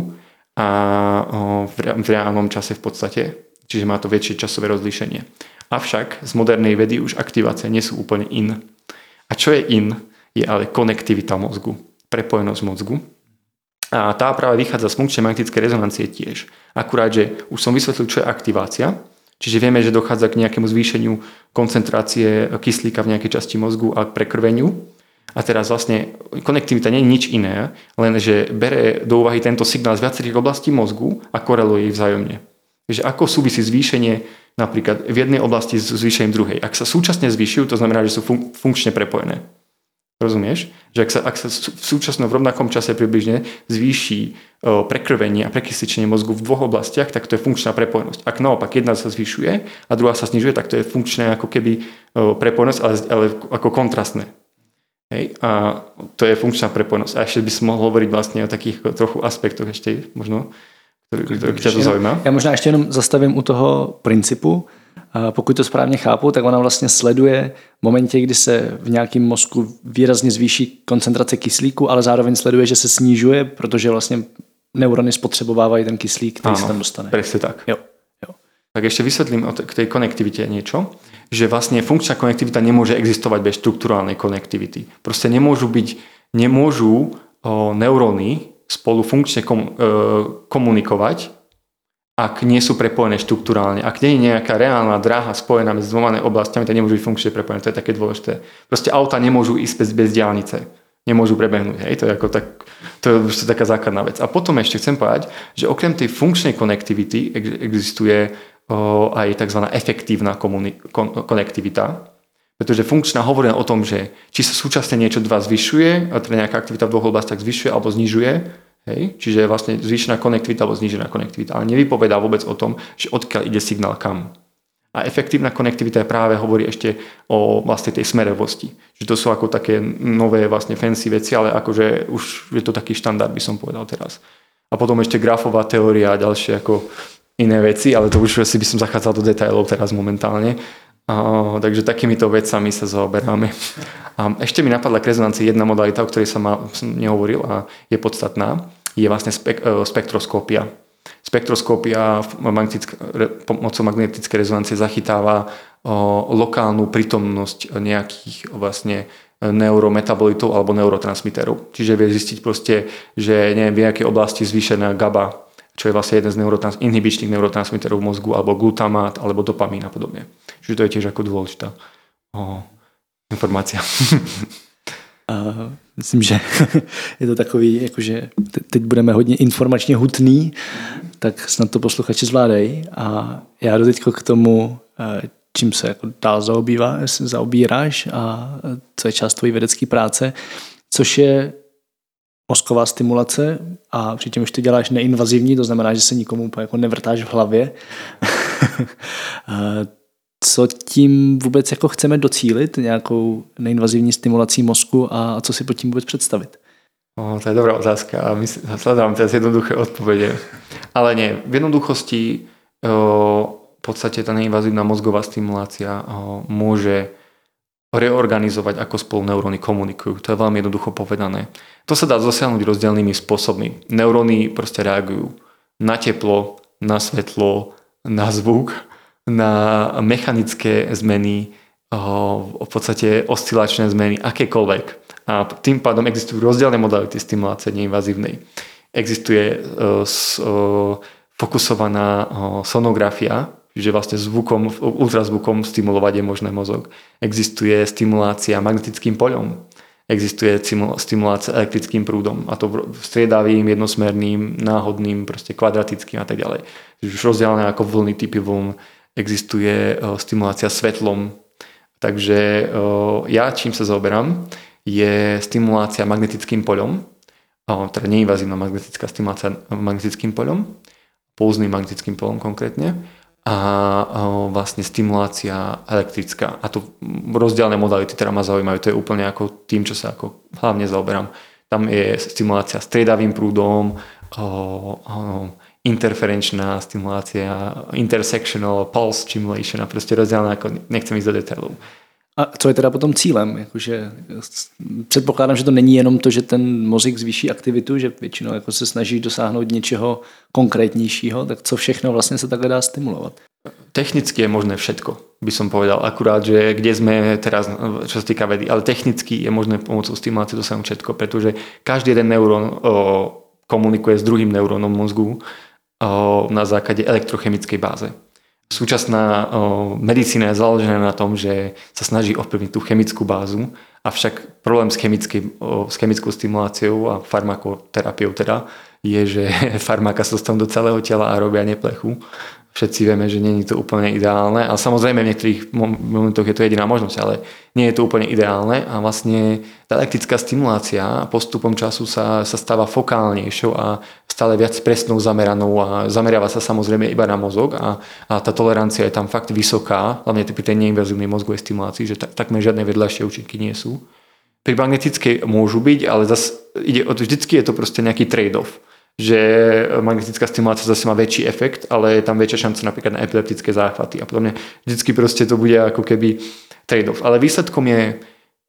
a v reálnom čase v podstate, čiže má to väčšie časové rozlíšenie. Avšak z modernej vedy už aktivácie nie sú úplne in. A čo je in? Je ale konektivita mozgu, prepojenosť mozgu. A tá práve vychádza z funkčnej magnetickej rezonancie tiež. Akurát, že už som vysvetlil, čo je aktivácia, čiže vieme, že dochádza k nejakému zvýšeniu koncentrácie kyslíka v nejakej časti mozgu a prekrveniu. A teraz vlastne konektivita nie je nič iné, len že bere do úvahy tento signál z viacerých oblastí mozgu a koreluje ich vzájomne. Takže ako súvisí zvýšenie napríklad v jednej oblasti s zvýšením druhej. Ak sa súčasne zvýšujú, to znamená, že sú fun- funkčne prepojené. Rozumieš? Že ak sa, ak sa v súčasnom v rovnakom čase približne zvýši o, prekrvenie a prekysličenie mozgu v dvoch oblastiach, tak to je funkčná prepojenosť. Ak naopak jedna sa zvyšuje a druhá sa znižuje, tak to je funkčná ako keby o, prepojenosť, ale, ale ako kontrastné. Hej, a to je funkčná prepojenosť. A ešte by som mohol hovoriť vlastne o takých trochu aspektoch ešte možno, ktorý ťa to zaujíma. Já možná ještě jenom zastavím u toho principu. A pokud to správně chápu, tak ona vlastně sleduje v momentě, kdy se v nějakém mozku výrazně zvýší koncentrace kyslíku, ale zároveň sleduje, že se snižuje, protože vlastně neurony spotřebovávají ten kyslík, který ano, se tam dostane. Presne tak. Jo. Jo. Tak ešte vysvetlím k tej konektivite niečo. Že vlastne funkčná konektivita nemôže existovať bez štruktúrálnej konektivity. Proste nemôžu byť, nemôžu o, neuróny spolu funkčne kom, e, komunikovať, ak nie sú prepojené štruktúrálne. Ak nie je nejaká reálna dráha spojená medzi dvoma oblastiami, tak nemôžu byť funkčne prepojené. To je také dôležité. Proste auta nemôžu ísť bez, bez diaľnice. Nemôžu prebehnúť. Hej? To je, ako tak, to je proste taká základná vec. A potom ešte chcem povedať, že okrem tej funkčnej konektivity existuje aj tzv. Efektívna komuni- kon- konektivita. Pretože funkčná hovorí o tom, že či sa súčasne niečo dva zvyšuje, teda nejaká aktivita v dvoch oblastiach zvyšuje alebo znižuje, Hej? Čiže je vlastne zvýšená konektivita alebo znížená konektivita, ale nevypovedá vôbec o tom, že odkiaľ ide signál kam. A efektívna konektivita práve hovorí ešte o vlastne tej smerovosti. Čiže to sú ako také nové vlastne fancy veci, ale akože už je to taký štandard, by som povedal teraz. A potom ešte grafová teória a ďalšie ako iné veci, ale to už si by som zachádzal do detailov teraz momentálne. Uh, takže takýmito vecami sa zaoberáme. Um, ešte mi napadla k rezonancii jedna modalita, o ktorej sa ma, som nehovoril a je podstatná, je vlastne spek, uh, spektroskópia. Spektroskópia pomocou magnetické rezonancie zachytáva uh, lokálnu prítomnosť nejakých vlastne neurometabolitov alebo neurotransmiterov. Čiže vie zistiť proste, že neviem, v nejakej oblasti zvýšená GABA, čo je vlastne jeden z neurotrans- inhibičných neurotransmiterov v mozgu, alebo glutamát, alebo dopamín a podobne. Čiže to je tiež ako dôležitá oh, informácia. Uh, myslím, že je to takový, jakože teď budeme hodně informačně hutný, tak snad to posluchači zvládají. A já jdu teď k tomu, čím se jako dál zaobívá, zaobíráš a co je část tvojí vědecké práce, což je mozková stimulace a přitom už ty děláš neinvazivní, to znamená, že se nikomu jako nevrtáš v hlavě. Co tím vůbec jako chceme docílit, nějakou neinvazivní stimulací mozku a co si pod tím vůbec představit? O, to je dobrá otázka a my hľadám teraz jednoduché odpovede. Ale nie, v jednoduchosti o, v podstate tá neinvazívna mozgová stimulácia o, môže reorganizovať, ako spolu neuróny komunikujú. To je veľmi jednoducho povedané. To sa dá dosiahnuť rozdielnymi spôsobmi. Neuróny proste reagujú na teplo, na svetlo, na zvuk, na mechanické zmeny, v podstate oscilačné zmeny, akékoľvek. A tým pádom existujú rozdielne modality stimulácie neinvazívnej. Existuje fokusovaná sonografia, že vlastne zvukom, ultrazvukom stimulovať je možné mozog. Existuje stimulácia magnetickým poľom. Existuje stimulácia elektrickým prúdom. A to striedavým, jednosmerným, náhodným, proste kvadratickým a tak ďalej. Už rozdielne ako vlny, typy vln. Existuje stimulácia svetlom. Takže ja čím sa zaoberám je stimulácia magnetickým poľom. Teda neinvazívna magnetická stimulácia magnetickým poľom. Pulzným magnetickým poľom konkrétne. A vlastne stimulácia elektrická. A tu rozdielne modality, ktoré ma zaujímajú, to je úplne ako tým, čo sa ako hlavne zaoberám. Tam je stimulácia striedavým prúdom, interferenčná stimulácia, intersectional pulse stimulation a proste rozdielne, ako nechcem ísť do detailov. A co je teda potom cílem? Jakože, předpokládám, že to není jenom to, že ten mozek zvýší aktivitu, že většinou jako se snaží dosáhnout něčeho konkrétnějšího, tak co všechno vlastně se takhle dá stimulovat? Technicky je možné všetko, by som povedal. Akurát, že kde sme teraz, čo sa týka vedy, ale technicky je možné pomocou stimulácie dosáhnuť všetko, pretože každý jeden neurón komunikuje s druhým neurónom mozgu o, na základe elektrochemickej báze. Súčasná medicína je založená na tom, že sa snaží ovplyvniť tú chemickú bázu, avšak problém s, s chemickou stimuláciou a farmakoterapiou teda je, že farmáka sa dostanú do celého tela a robia neplechu. Všetci vieme, že nie je to úplne ideálne a samozrejme v niektorých momentoch je to jediná možnosť, ale nie je to úplne ideálne a vlastne tá elektrická stimulácia postupom času sa, sa stáva fokálnejšou a stále viac presnou zameranou a zameriava sa samozrejme iba na mozog a, a tá tolerancia je tam fakt vysoká, hlavne pri tej neinvazívnej mozgovej stimulácii, že tak, takmer žiadne vedľajšie účinky nie sú. Pri magnetickej môžu byť, ale zase ide, vždycky je to proste nejaký trade-off, že magnetická stimulácia zase má väčší efekt, ale je tam väčšia šanca napríklad na epileptické záchvaty a podobne. Vždycky proste to bude ako keby trade-off. Ale výsledkom je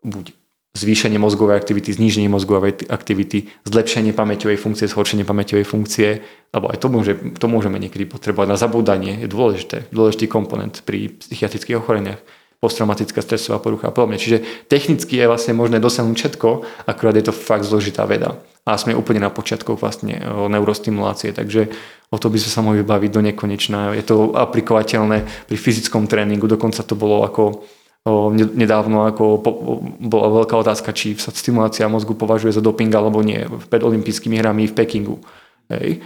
buď zvýšenie mozgovej aktivity, zníženie mozgovej aktivity, zlepšenie pamäťovej funkcie, zhoršenie pamäťovej funkcie, alebo aj to, môže, to môžeme niekedy potrebovať na zabúdanie, je dôležité, dôležitý komponent pri psychiatrických ochoreniach, posttraumatická stresová porucha a podobne. Čiže technicky je vlastne možné dosiahnuť všetko, akurát je to fakt zložitá veda. A sme úplne na počiatkoch vlastne neurostimulácie, takže o to by sme sa mohli baviť do nekonečná. Je to aplikovateľné pri fyzickom tréningu, dokonca to bolo ako nedávno ako bola veľká otázka, či sa stimulácia mozgu považuje za doping alebo nie pred olympijskými hrami v Pekingu. Hej.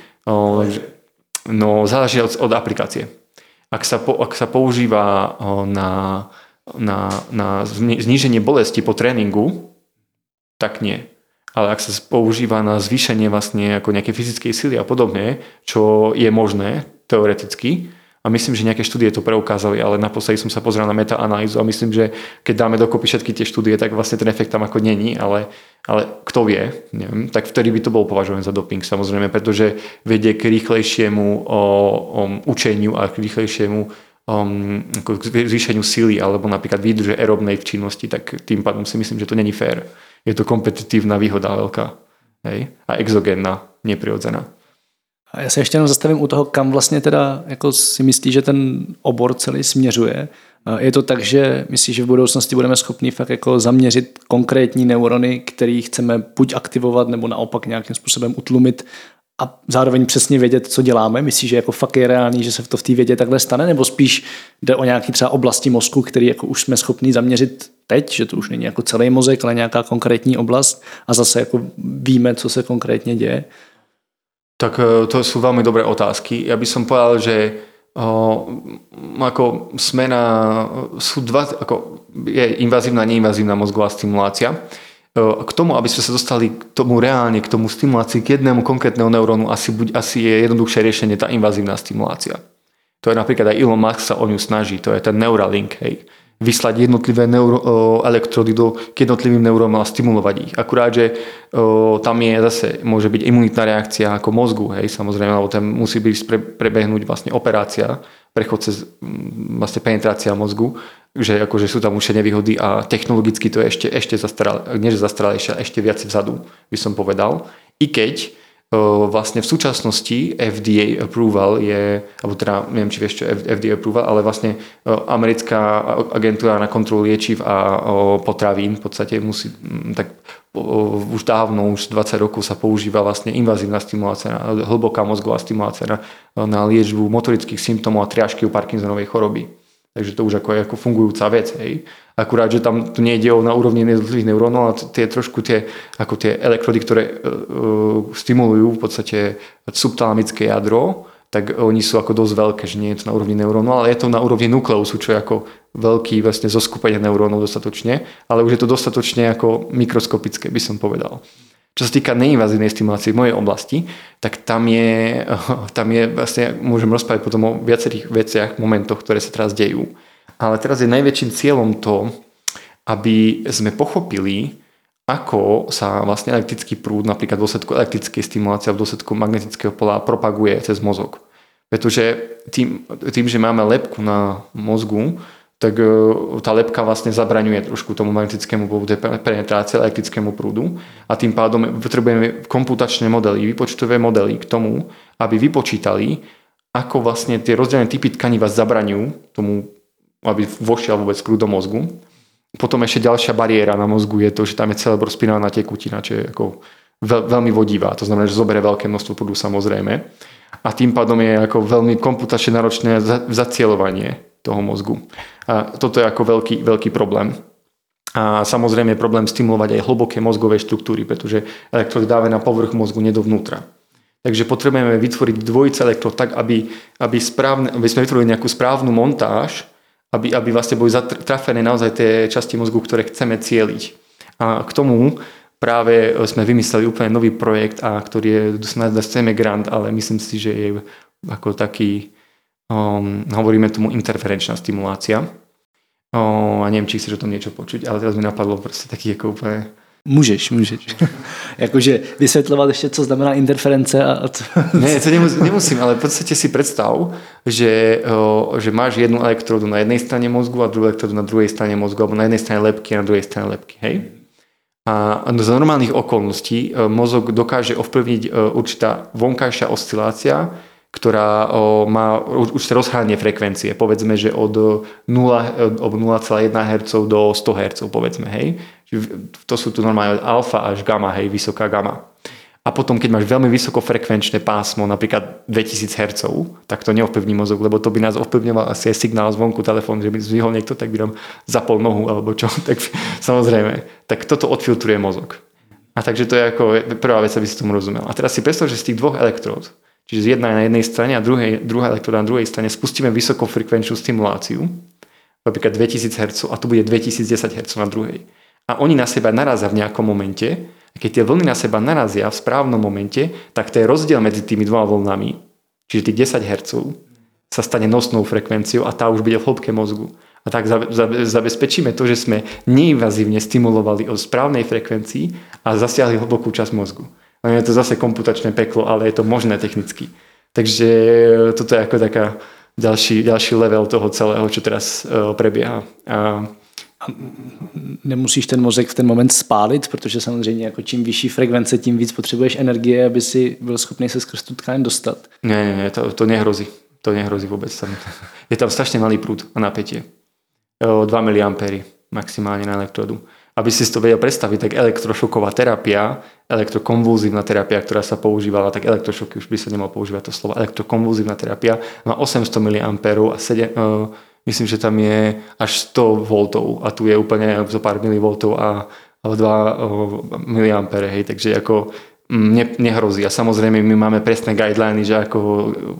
No záleží od aplikácie. Ak sa, po, ak sa používa na, na, na zníženie bolesti po tréningu, tak nie. ale ak sa používa na zvýšenie vlastne ako nejaké fyzickej síly a podobne, čo je možné teoreticky, a myslím, že nejaké štúdie to preukázali, ale naposledy som sa pozrel na metaanalýzu a myslím, že keď dáme dokopy všetky tie štúdie, tak vlastne ten efekt tam ako není, ale, ale kto vie, neviem, tak vtedy by to bolo považované za doping, samozrejme, pretože vedie k rýchlejšiemu o, o, učeniu a k rýchlejšiemu Um, k zvýšeniu síly alebo napríklad výdrže aerobnej v činnosti, tak tým pádom si myslím, že to není fér. Je to kompetitívna výhoda veľká, hej? A exogénna, neprirodzená. A já se ještě jenom zastavím u toho, kam vlastně teda jako si myslí, že ten obor celý směřuje. Je to tak, že myslíš, že v budoucnosti budeme schopni fakt jako zaměřit konkrétní neurony, které chceme buď aktivovat, nebo naopak nějakým způsobem utlumit, a zároveň přesně vědět, co děláme? Myslíš, že jako fakt je reálný, že se v to v té vědě takhle stane? Nebo spíš jde o nějaké třeba oblasti mozku, který jako už jsme schopni zaměřit teď, že to už není jako celý mozek, ale nějaká konkrétní oblast a zase jako víme, co se konkrétně děje? Tak to sú veľmi dobré otázky. Ja by som povedal, že o, ako sme na... Sú dva, ako je invazívna a neinvazívna mozgová stimulácia. K tomu, aby sme sa dostali k tomu reálne, k tomu stimulácii, k jednému konkrétnemu neurónu, asi, buď, asi je jednoduchšie riešenie tá invazívna stimulácia. To je napríklad aj Elon Musk sa o ňu snaží, to je ten Neuralink, hej. Vyslať jednotlivé neuro, elektrody do, k jednotlivým neurónom a stimulovať ich. Akurát, že o, tam je zase, môže byť imunitná reakcia ako mozgu, hej, samozrejme, lebo tam musí byť pre, prebehnúť vlastne operácia, prechod cez vlastne penetrácia mozgu, že akože sú tam už nevýhody a technologicky to je ešte, ešte zastaralejšie, nie že zastaralejšie, ešte viac vzadu, by som povedal. I keď o, vlastne v súčasnosti F D A approval je, alebo teda neviem, či vieš, čo F D A approval, ale vlastne o, americká agentúra na kontrolu liečiv a o, potravín v podstate musí, tak o, už dávno, už dvadsať rokov sa používa vlastne invazívna stimulácia, hlboká mozgová stimulácia na, na liečbu motorických symptómov a triažky u Parkinsonovej choroby. Takže to už ako je ako fungujúca vec. Hej. Akurát, že tam tu nejde o na úrovni jednotlivých neurónov, ale tie trošku tie, ako tie elektrody, ktoré uh, stimulujú v podstate subtalamické jadro, tak oni sú ako dosť veľké, že nie je to na úrovni neurónov, ale je to na úrovni nukleusu, čo je ako veľký vlastne zoskupenie neurónov dostatočne, ale už je to dostatočne ako mikroskopické, by som povedal. Čo sa týka neinvazívnej stimulácie v mojej oblasti, tak tam je, tam je vlastne, môžem rozprávať potom o viacerých veciach, momentoch, ktoré sa teraz dejú. Ale teraz je najväčším cieľom to, aby sme pochopili, ako sa vlastne elektrický prúd, napríklad v dôsledku elektrickej stimulácie a v dôsledku magnetického pola propaguje cez mozog. Pretože tým, tým že máme lebku na mozgu, tak tá lebka vlastne zabraňuje trošku tomu magnetickému pôvodu penetrácie elektrickému prúdu a tým pádom potrebujeme komputačné modely, výpočtové modely k tomu, aby vypočítali, ako vlastne tie rozdielne typy tkaní vás zabraňujú tomu, aby vošiel vôbec prúd do mozgu. Potom ešte ďalšia bariéra na mozgu je to, že tam je cerebrospinálna tekutina, čo je ako veľmi vodivá, to znamená, že zoberie veľké množstvo prúdu samozrejme a tým pádom je ako veľmi komputačne náročné zacielovanie toho mozgu. A toto je ako veľký, veľký problém. A samozrejme je problém stimulovať aj hlboké mozgové štruktúry, pretože elektrod dáva na povrch mozgu, nie dovnútra. Takže potrebujeme vytvoriť dvojice elektrod tak, aby, aby, správne, aby sme vytvorili nejakú správnu montáž, aby, aby vlastne boli zatrafené naozaj tie časti mozgu, ktoré chceme cieliť. A k tomu práve sme vymysleli úplne nový projekt, a ktorý je snad dostane grant, ale myslím si, že je ako taký Um, hovoríme tomu interferenčná stimulácia. Um, a neviem, či chceš o tom niečo počuť, ale teraz mi napadlo proste taký ako úplne... Můžeš, můžeš. Jakože vysvětlovat ještě, co znamená interference a co... Ne, to nemus, nemusím, ale v podstatě si představ, že, o, že máš jednu elektrodu na jednej straně mozgu a druhou elektrodu na druhej straně mozgu, alebo na jednej straně lebky a na druhej straně lebky, hej? A z normálnych okolností mozog dokáže ovplyvniť určitá vonkajšia oscilácia, ktorá má určité rozhranie frekvencie, povedzme, že od nula celá jedna hertz do sto hertz, povedzme, hej. To sú tu normálne alfa až gamma, hej, vysoká gamma. A potom, keď máš veľmi vysokofrekvenčné pásmo, napríklad dvetisíc hertz, tak to neovplyvní mozog, lebo to by nás ovplyvňoval asi aj signál zvonku telefónu, že by zvihol niekto, tak by nám zapol nohu, alebo čo, tak samozrejme. Tak toto odfiltruje mozog. A takže to je ako prvá vec, aby si tomu rozumel. A teraz si predstav, že z tých dvoch elektród, čiže jedna je na jednej strane a druhé, druhá elektroda na druhej strane, spustíme vysokofrekvenčnú stimuláciu, napríklad dvetisíc hertz, a tu bude dvetisícdesať hertz na druhej. A oni na seba narazia v nejakom momente Keď tie vlny na seba narazia v správnom momente, tak to je rozdiel medzi tými dvoma vlnami. Čiže tých desať hertzov sa stane nosnou frekvenciou a tá už bude v hĺbke mozgu. A tak zabezpečíme to, že sme neinvazívne stimulovali o správnej frekvencii a zasiahli hlbokú časť mozgu. No je to zase komputačné peklo, ale je to možné technicky. Takže toto je ako taká ďalší, ďalší level toho celého, čo teraz prebieha. A nemusíš ten mozek v ten moment spálit, protože samozřejmě jako čím vyšší frekvence, tím víc potřebuješ energie, aby si byl schopný se skrz tu tkáň dostat. Ne, ne, to, to nehrozí. To nehrozí vůbec. Tam. Je tam strašně malý prúd a napätie. dva miliampéry maximálne na elektrodu. Aby si to vedel predstaviť, tak elektrošoková terapia, elektrokonvulzívna terapia, ktorá sa používala, tak elektrošoky, už by sa nemal používať to slovo, elektrokonvulzívna terapia má osemsto miliampérov a sedem, uh, myslím, že tam je až sto voltov a tu je úplne zo pár milivoltov a dva miliampéry, hej, takže ako ne, nehrozí. A samozrejme my máme presné guideliny, že ako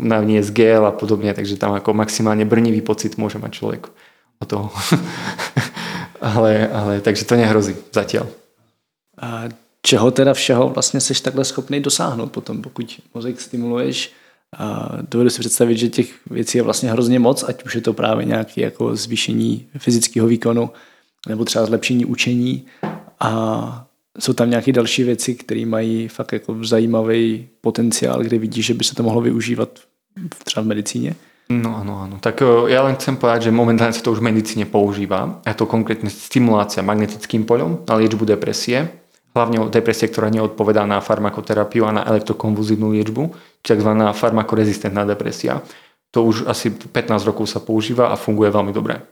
navniesť gel a podobne, takže tam ako maximálne brnivý pocit môže mať človek o toho. ale, ale takže to nehrozí zatiaľ. A čeho teda všeho vlastně seš takhle schopný dosáhnout potom, pokud mozek stimuluješ? A dovedu si představit, že těch věcí je vlastně hrozně moc, ať už je to právě nějaké jako zvýšení fyzického výkonu nebo třeba zlepšení učení. A jsou tam nějaké další věci, které mají fakt jako zajímavý potenciál, kde vidíš, že by se to mohlo využívat třeba v medicíně? No áno, áno. Tak ja len chcem povedať, že momentálne sa to už v medicíne používa. A to konkrétne stimulácia magnetickým poľom na liečbu depresie. Hlavne depresie, ktorá neodpovedá na farmakoterapiu a na elektrokonvulzívnu liečbu, tzv. Farmakorezistentná depresia. To už asi pätnásť rokov sa používa a funguje veľmi dobre.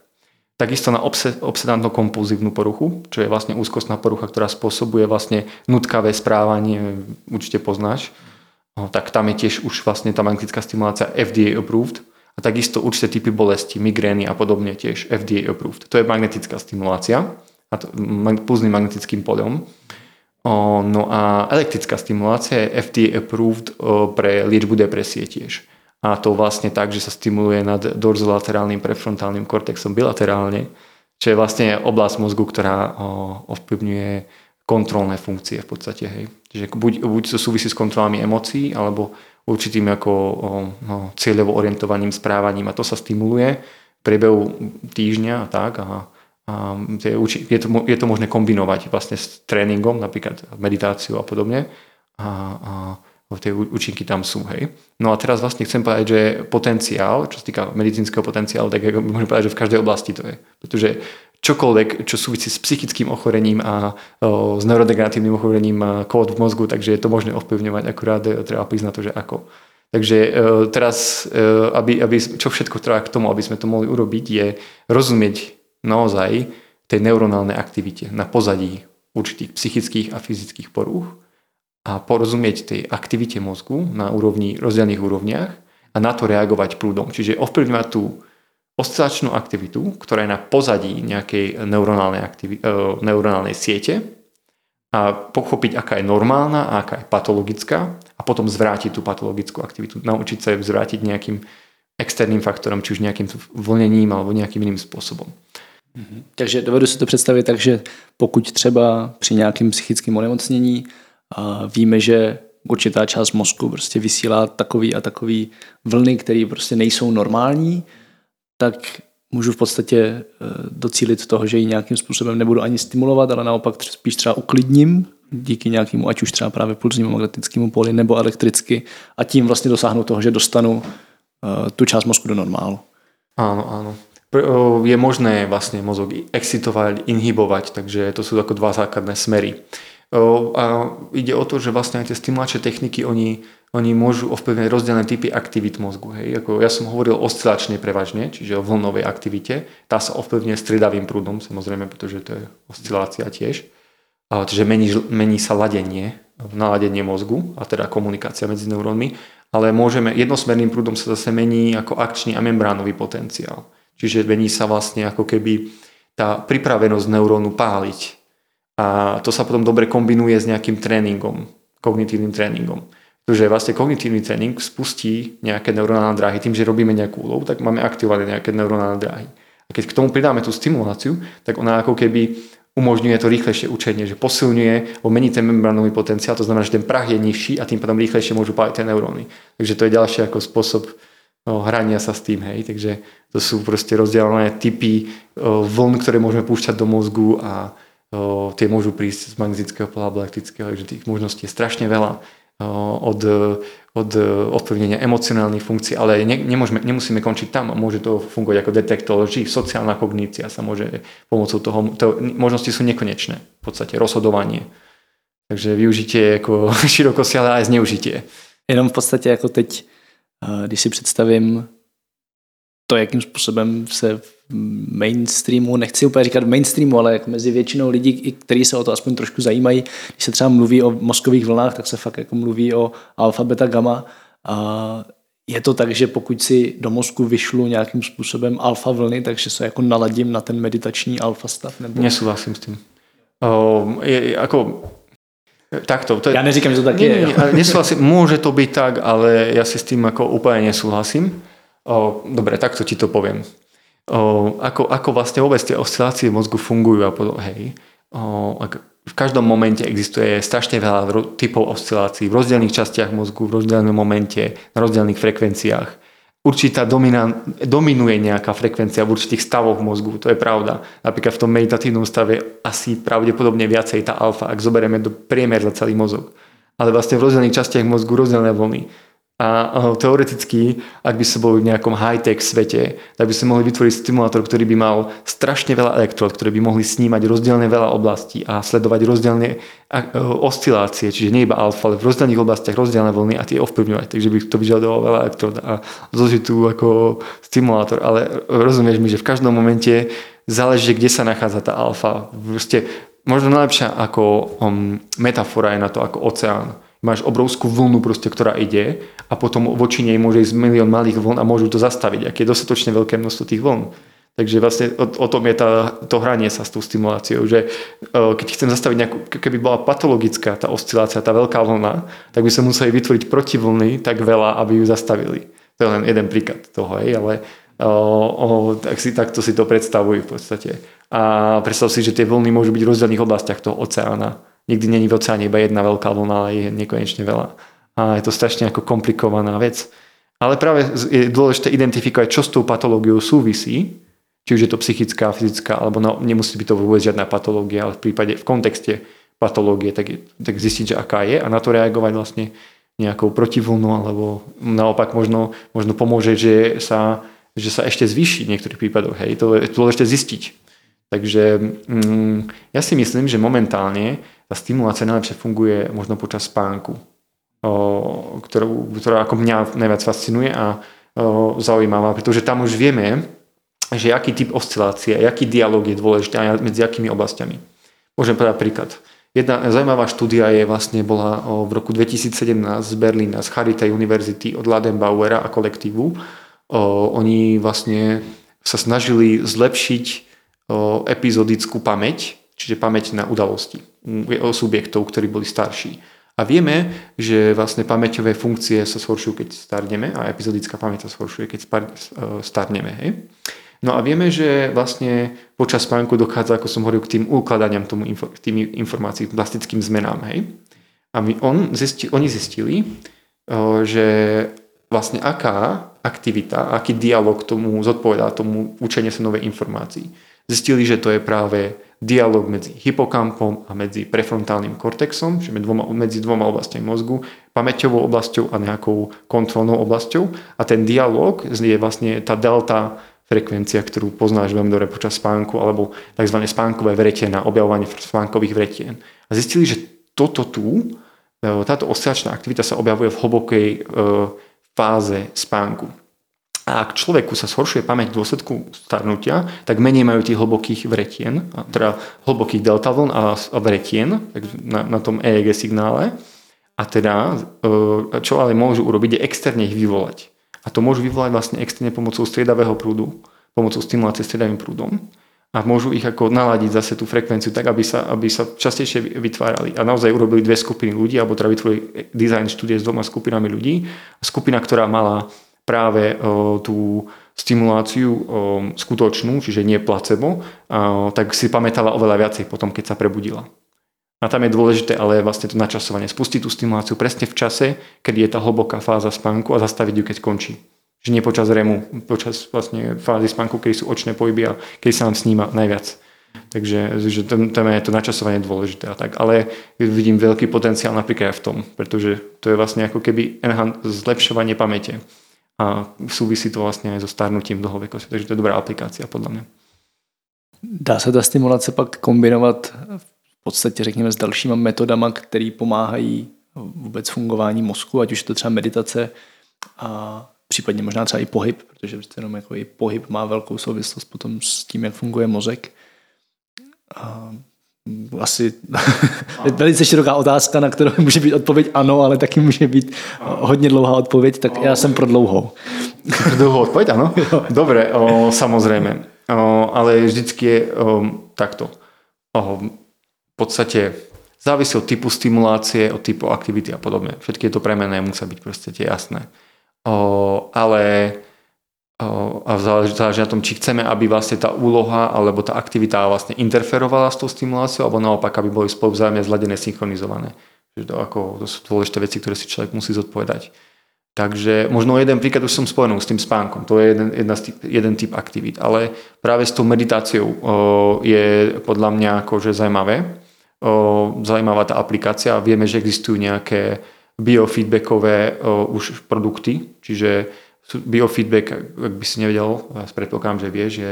Takisto na obsedantno-kompulzívnu poruchu, čo je vlastne úzkostná porucha, ktorá spôsobuje vlastne nutkavé správanie, určite poznáš. No, tak tam je tiež už vlastne tá magnetická stimulácia F D A approved. A takisto určité typy bolesti, migrény a podobne tiež F D A approved. To je magnetická stimulácia a to, pulzným magnetickým poľom. O, no a elektrická stimulácia je F D A approved o, pre liečbu depresie tiež. A to vlastne tak, že sa stimuluje nad dorzolaterálnym prefrontálnym kortexom bilaterálne, čo je vlastne oblasť mozgu, ktorá o, ovplyvňuje kontrolné funkcie v podstate. Hej. Čiže buď, buď to súvisí s kontrolami emócií, alebo určitým ako, no, cieľovo orientovaným správaním a to sa stimuluje v priebehu týždňa a tak. A, a je, to, je to možné kombinovať vlastne s tréningom, napríklad meditáciou a podobne. A, a tie účinky tam sú. Hej. No a teraz vlastne chcem povedať, že potenciál, čo sa týka medicínskeho potenciálu, tak môžem povedať, že v každej oblasti to je. Pretože čokoľvek, čo súvisí s psychickým ochorením a o, s neurodegeneratívnym ochorením má kód v mozgu, takže je to možné ovplyvňovať, akurát treba priznať to, že ako. Takže e, teraz, e, aby, aby, čo všetko treba k tomu, aby sme to mohli urobiť, je rozumieť naozaj tej neuronálnej aktivite na pozadí určitých psychických a fyzických porúch a porozumieť tej aktivite mozgu na úrovni, rozdielnych úrovniach a na to reagovať prúdom. Čiže ovplyvňovať tú oscilačnú aktivitu, ktorá je na pozadí nejakej neuronálnej, aktivi- neuronálnej siete a pochopiť, aká je normálna a aká je patologická a potom zvrátiť tú patologickú aktivitu. Naučiť sa ju zvrátiť nejakým externým faktorom, či už nejakým vlnením alebo nejakým iným spôsobom. Mhm. Takže dovedu si to predstaviť tak, že pokud třeba pri nejakým psychickým onemocnění víme, že určitá část mozku prostě vysílá takový a takový vlny, které prostě nejsou normální, tak můžu v podstatě docílit toho, že ji nějakým způsobem nebudu ani stimulovat, ale naopak spíš třeba uklidním díky nějakému, ať už třeba právě pulznímu magnetickému poli nebo elektricky a tím vlastně dosáhnu toho, že dostanu tu část mozku do normálu. Áno, áno. Je možné vlastně mozog excitovať, inhibovať, takže to jsou jako dva základné smery. A ide o to, že vlastne aj tie stimulačné techniky, oni, oni môžu ovplyvňovať rozdielne typy aktivít mozgu. Hej. Ako ja som hovoril oscilačne prevažne, čiže o vlnovej aktivite. Tá sa ovplyvňuje striedavým prúdom, samozrejme, pretože to je oscilácia tiež. A, čiže mení, mení sa ladenie, naladenie mozgu, a teda komunikácia medzi neurónmi, ale môžeme, jednosmerným prúdom sa zase mení ako akčný a membránový potenciál. Čiže mení sa vlastne ako keby tá pripravenosť neurónu páliť. A to sa potom dobre kombinuje s nejakým tréningom, kognitívnym tréningom. Pretože vlastne kognitívny tréning spustí nejaké neuronálne dráhy. Tým, že robíme nejakú úlohu, tak máme aktivované nejaké neuronálne dráhy. A keď k tomu pridáme tú stimuláciu, tak ona ako keby umožňuje to rýchlejšie učenie, že posilňuje, mení ten membránový potenciál, to znamená, že ten prah je nižší a tým potom rýchlejšie môžu páliť tie neuróny. Takže to je ďalší ako spôsob no, hrania sa s tým, hej. Takže to sú proste rozdielne typy vln, ktoré môžeme púšťať do mozgu a o, tie môžu prísť z magnetického pola galaktického, takže tých možností je strašne veľa o, od, od ovplyvnenia emocionálnych funkcií, ale ne, nemôžeme, nemusíme končiť tam. Môže to fungovať ako detektor lží, sociálna kognícia sa môže pomocou toho, to, možnosti sú nekonečné, v podstate rozhodovanie. Takže využitie ako širokosiahle aj zneužitie. Jenom v podstatě jako teď, když si představím to, jakým způsobem se v mainstreamu, nechci úplně říkat mainstreamu, ale jako mezi většinou lidí, kteří se o to aspoň trošku zajímají, když se třeba mluví o mozkových vlnách, tak se fakt jako mluví o alfa, beta, gamma. A je to tak, že pokud si do mozku vyšlu nějakým způsobem alfa vlny, takže se jako naladím na ten meditační alfa stav? Nebo... Nesouhlasím s tím. Um, je, jako... Takto. To je, ja neříkam, že to tak nie, je. Nesúhlasím, môže to byť tak, ale ja si s tým ako úplne nesúhlasím. O, dobre, takto ti to poviem. O, ako, ako vlastne vôbec tie oscilácie v mozgu fungujú a podobne, hej. O, v každom momente existuje strašne veľa typov oscilácií v rozdielnych častiach mozgu, v rozdielnom momente, na rozdielnych frekvenciách. Určitá domina, dominuje nejaká frekvencia v určitých stavoch mozgu, to je pravda. Napríklad v tom meditatívnom stave asi pravdepodobne viacej tá alfa, ak zoberieme do priemer za celý mozog. Ale vlastne v rozdielnych častiach mozgu rozdielne vlny. A uh, teoreticky, ak by sme boli v nejakom high-tech svete, tak by sme mohli vytvoriť stimulátor, ktorý by mal strašne veľa elektród, ktoré by mohli snímať rozdielne veľa oblastí a sledovať rozdielne oscilácie, čiže nie iba alfa, ale v rozdielnych oblastiach rozdielne vlny a tie ovplyvňovať. Takže by to vyžadovalo veľa elektród a zložitú ako stimulátor. Ale rozumieš mi, že v každom momente záleží, kde sa nachádza tá alfa. Proste, možno najlepšia ako um, metafora je na to ako oceán. Máš obrovskú vlnu proste, ktorá ide a potom voči nej môže ísť milión malých vln a môžu to zastaviť, ak je dostatočne veľké množstvo tých vln. Takže vlastne o, o tom je tá, to hranie sa s tou stimuláciou, že keď chcem zastaviť nejakú, keby bola patologická tá oscilácia, tá veľká vlna, tak by sme museli vytvoriť protivlny tak veľa, aby ju zastavili. To je len jeden príklad toho, hej, ale o, o, tak si, takto si to predstavujú v podstate. A predstav si, že tie vlny môžu byť v rozdielnych oblastiach toho oceána. Nikdy není v oceáne iba jedna veľká vlna, ale je nekonečne veľa. A je to strašne ako komplikovaná vec. Ale práve je dôležité identifikovať, čo s tou patológiou súvisí, či už je to psychická, fyzická, alebo no, nemusí byť to vôbec žiadna patológia, ale v prípade, v kontexte patológie, tak, tak zistiť, že aká je a na to reagovať vlastne nejakou protivlnou, alebo naopak možno, možno pomôže, že sa, že sa ešte zvýši v niektorých prípadoch. Hej, to je dôležité zistiť. Takže ja si myslím, že momentálne tá stimulácia najlepšie funguje možno počas spánku, ktorú, ktorá ako mňa najviac fascinuje a zaujímavá, pretože tam už vieme, že aký typ oscilácie, aký dialog je dôležitý a medzi akými oblastiami. Môžem povedať príklad. Jedna zaujímavá štúdia je vlastne bola v roku dvetisícsedemnásť z Berlína, z Charitej univerzity od Ladenbauera a kolektívu. Oni vlastne sa snažili zlepšiť epizodickú pamäť, čiže pamäť na udalosti subjektov, ktorí boli starší. A vieme, že vlastne pamäťové funkcie sa zhoršujú, keď starneme a epizodická pamäť sa zhoršuje, keď starneme. Hej? No a vieme, že vlastne počas spánku dochádza, ako som hovoril, k tým ukladaniam tomu infor- tým informácií, plastickým zmenám. Hej? A my on zisti- oni zistili, že vlastne aká aktivita, aký dialog tomu zodpovedá tomu učenie sa novej informácii. Zistili, že to je práve dialog medzi hypokampom a medzi prefrontálnym kortexom, čiže medzi dvoma, medzi dvoma oblastiami mozgu, pamäťovou oblasťou a nejakou kontrolnou oblasťou. A ten dialog je vlastne tá delta frekvencia, ktorú poznáš veľmi dobre počas spánku, alebo tzv. Spánkové vretená, objavovanie spánkových vretien. A zistili, že toto tu, táto oscilačná aktivita sa objavuje v hlbokej e, fáze spánku. A ak človeku sa zhoršuje pamäť v dôsledku starnutia, tak menej majú tých hlbokých vretien, teda hlbokých deltavln a vretien na, na tom é é gé signále. A teda, čo ale môžu urobiť, je externe ich vyvolať. A to môžu vyvolať vlastne externe pomocou striedavého prúdu, pomocou stimulácie striedavým prúdom. A môžu ich ako naladiť zase tú frekvenciu tak, aby sa, aby sa častejšie vytvárali. A naozaj urobili dve skupiny ľudí, alebo teda vytvorili design štúdie s dvoma skupinami ľudí. Skupina, ktorá mala práve tú, stimuláciu skutočnú, čiže nie placebo, tak si pamätala oveľa viacej potom, keď sa prebudila. A tam je dôležité ale vlastne to načasovanie. Spustiť tú stimuláciu presne v čase, keď je tá hlboká fáza spánku a zastaviť ju, keď končí. Že nie počas remu, počas vlastne fázy spánku, keď sú očné pohyby a keď sa nám sníma najviac. Takže že tam je to načasovanie dôležité a tak. Ale vidím veľký potenciál napríklad aj v tom, pretože to je vlastne ako keby zlepšovanie pamäte. A súvisí to vlastne aj so starnutím dlhovekosti. Takže to je dobrá aplikácia podľa mňa. Dá sa tá stimulace pak kombinovat v podstatě řekněme s dalšíma metodama, které pomáhají vůbec fungování mozku, ať už je to třeba meditace a případně možná třeba i pohyb, protože jenom jako i pohyb má velkou souvislost potom s tím, jak funguje mozek. A asi velice široká otázka, na kterou může být odpověď ano, ale taky může být hodně dlouhá odpověď, tak já jsem pro dlouhou. Pro dlouhou odpověď, ano? Dobre, o, samozřejmě. O, ale vždycky je o, takto. O, V podstate závisí od typu stimulácie, od typu aktivity a podobne. Všetky to premenné musia byť proste jasné. O, ale o, a záleží, záleží na tom, či chceme, aby vlastne tá úloha alebo tá aktivita vlastne interferovala s tou stimuláciou, alebo naopak, aby boli spolu vzájomne zladené, synchronizované. To, ako, to sú dôležité veci, ktoré si človek musí zodpovedať. Takže možno jeden príklad už som spojenul s tým spánkom, to je jeden, jedna, jeden typ aktivít, ale práve s tou meditáciou o, je podľa mňa akože zaujímavé. Zajímavá tá aplikácia. Vieme, že existujú nejaké biofeedbackové už produkty, čiže biofeedback, ak by si nevedel, ja predpokladám, že vieš, že...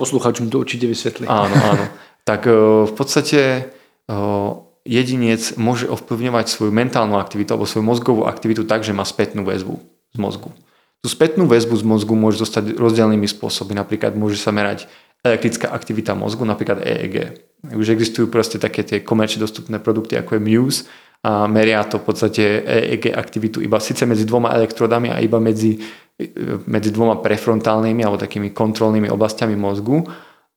Poslucháčom to určite vysvetlí. Áno, áno. Tak v podstate jedinec môže ovplyvňovať svoju mentálnu aktivitu alebo svoju mozgovú aktivitu tak, že má spätnú väzbu z mozgu. Tú spätnú väzbu z mozgu môže dostať rozdielnymi spôsobmi. Napríklad môže sa merať elektrická aktivita mozgu, napríklad E E G. Už existujú proste také tie komerčne dostupné produkty, ako je Muse, a meria to v podstate E E G aktivitu iba síce medzi dvoma elektrodami a iba medzi, medzi dvoma prefrontálnymi alebo takými kontrolnými oblastiami mozgu,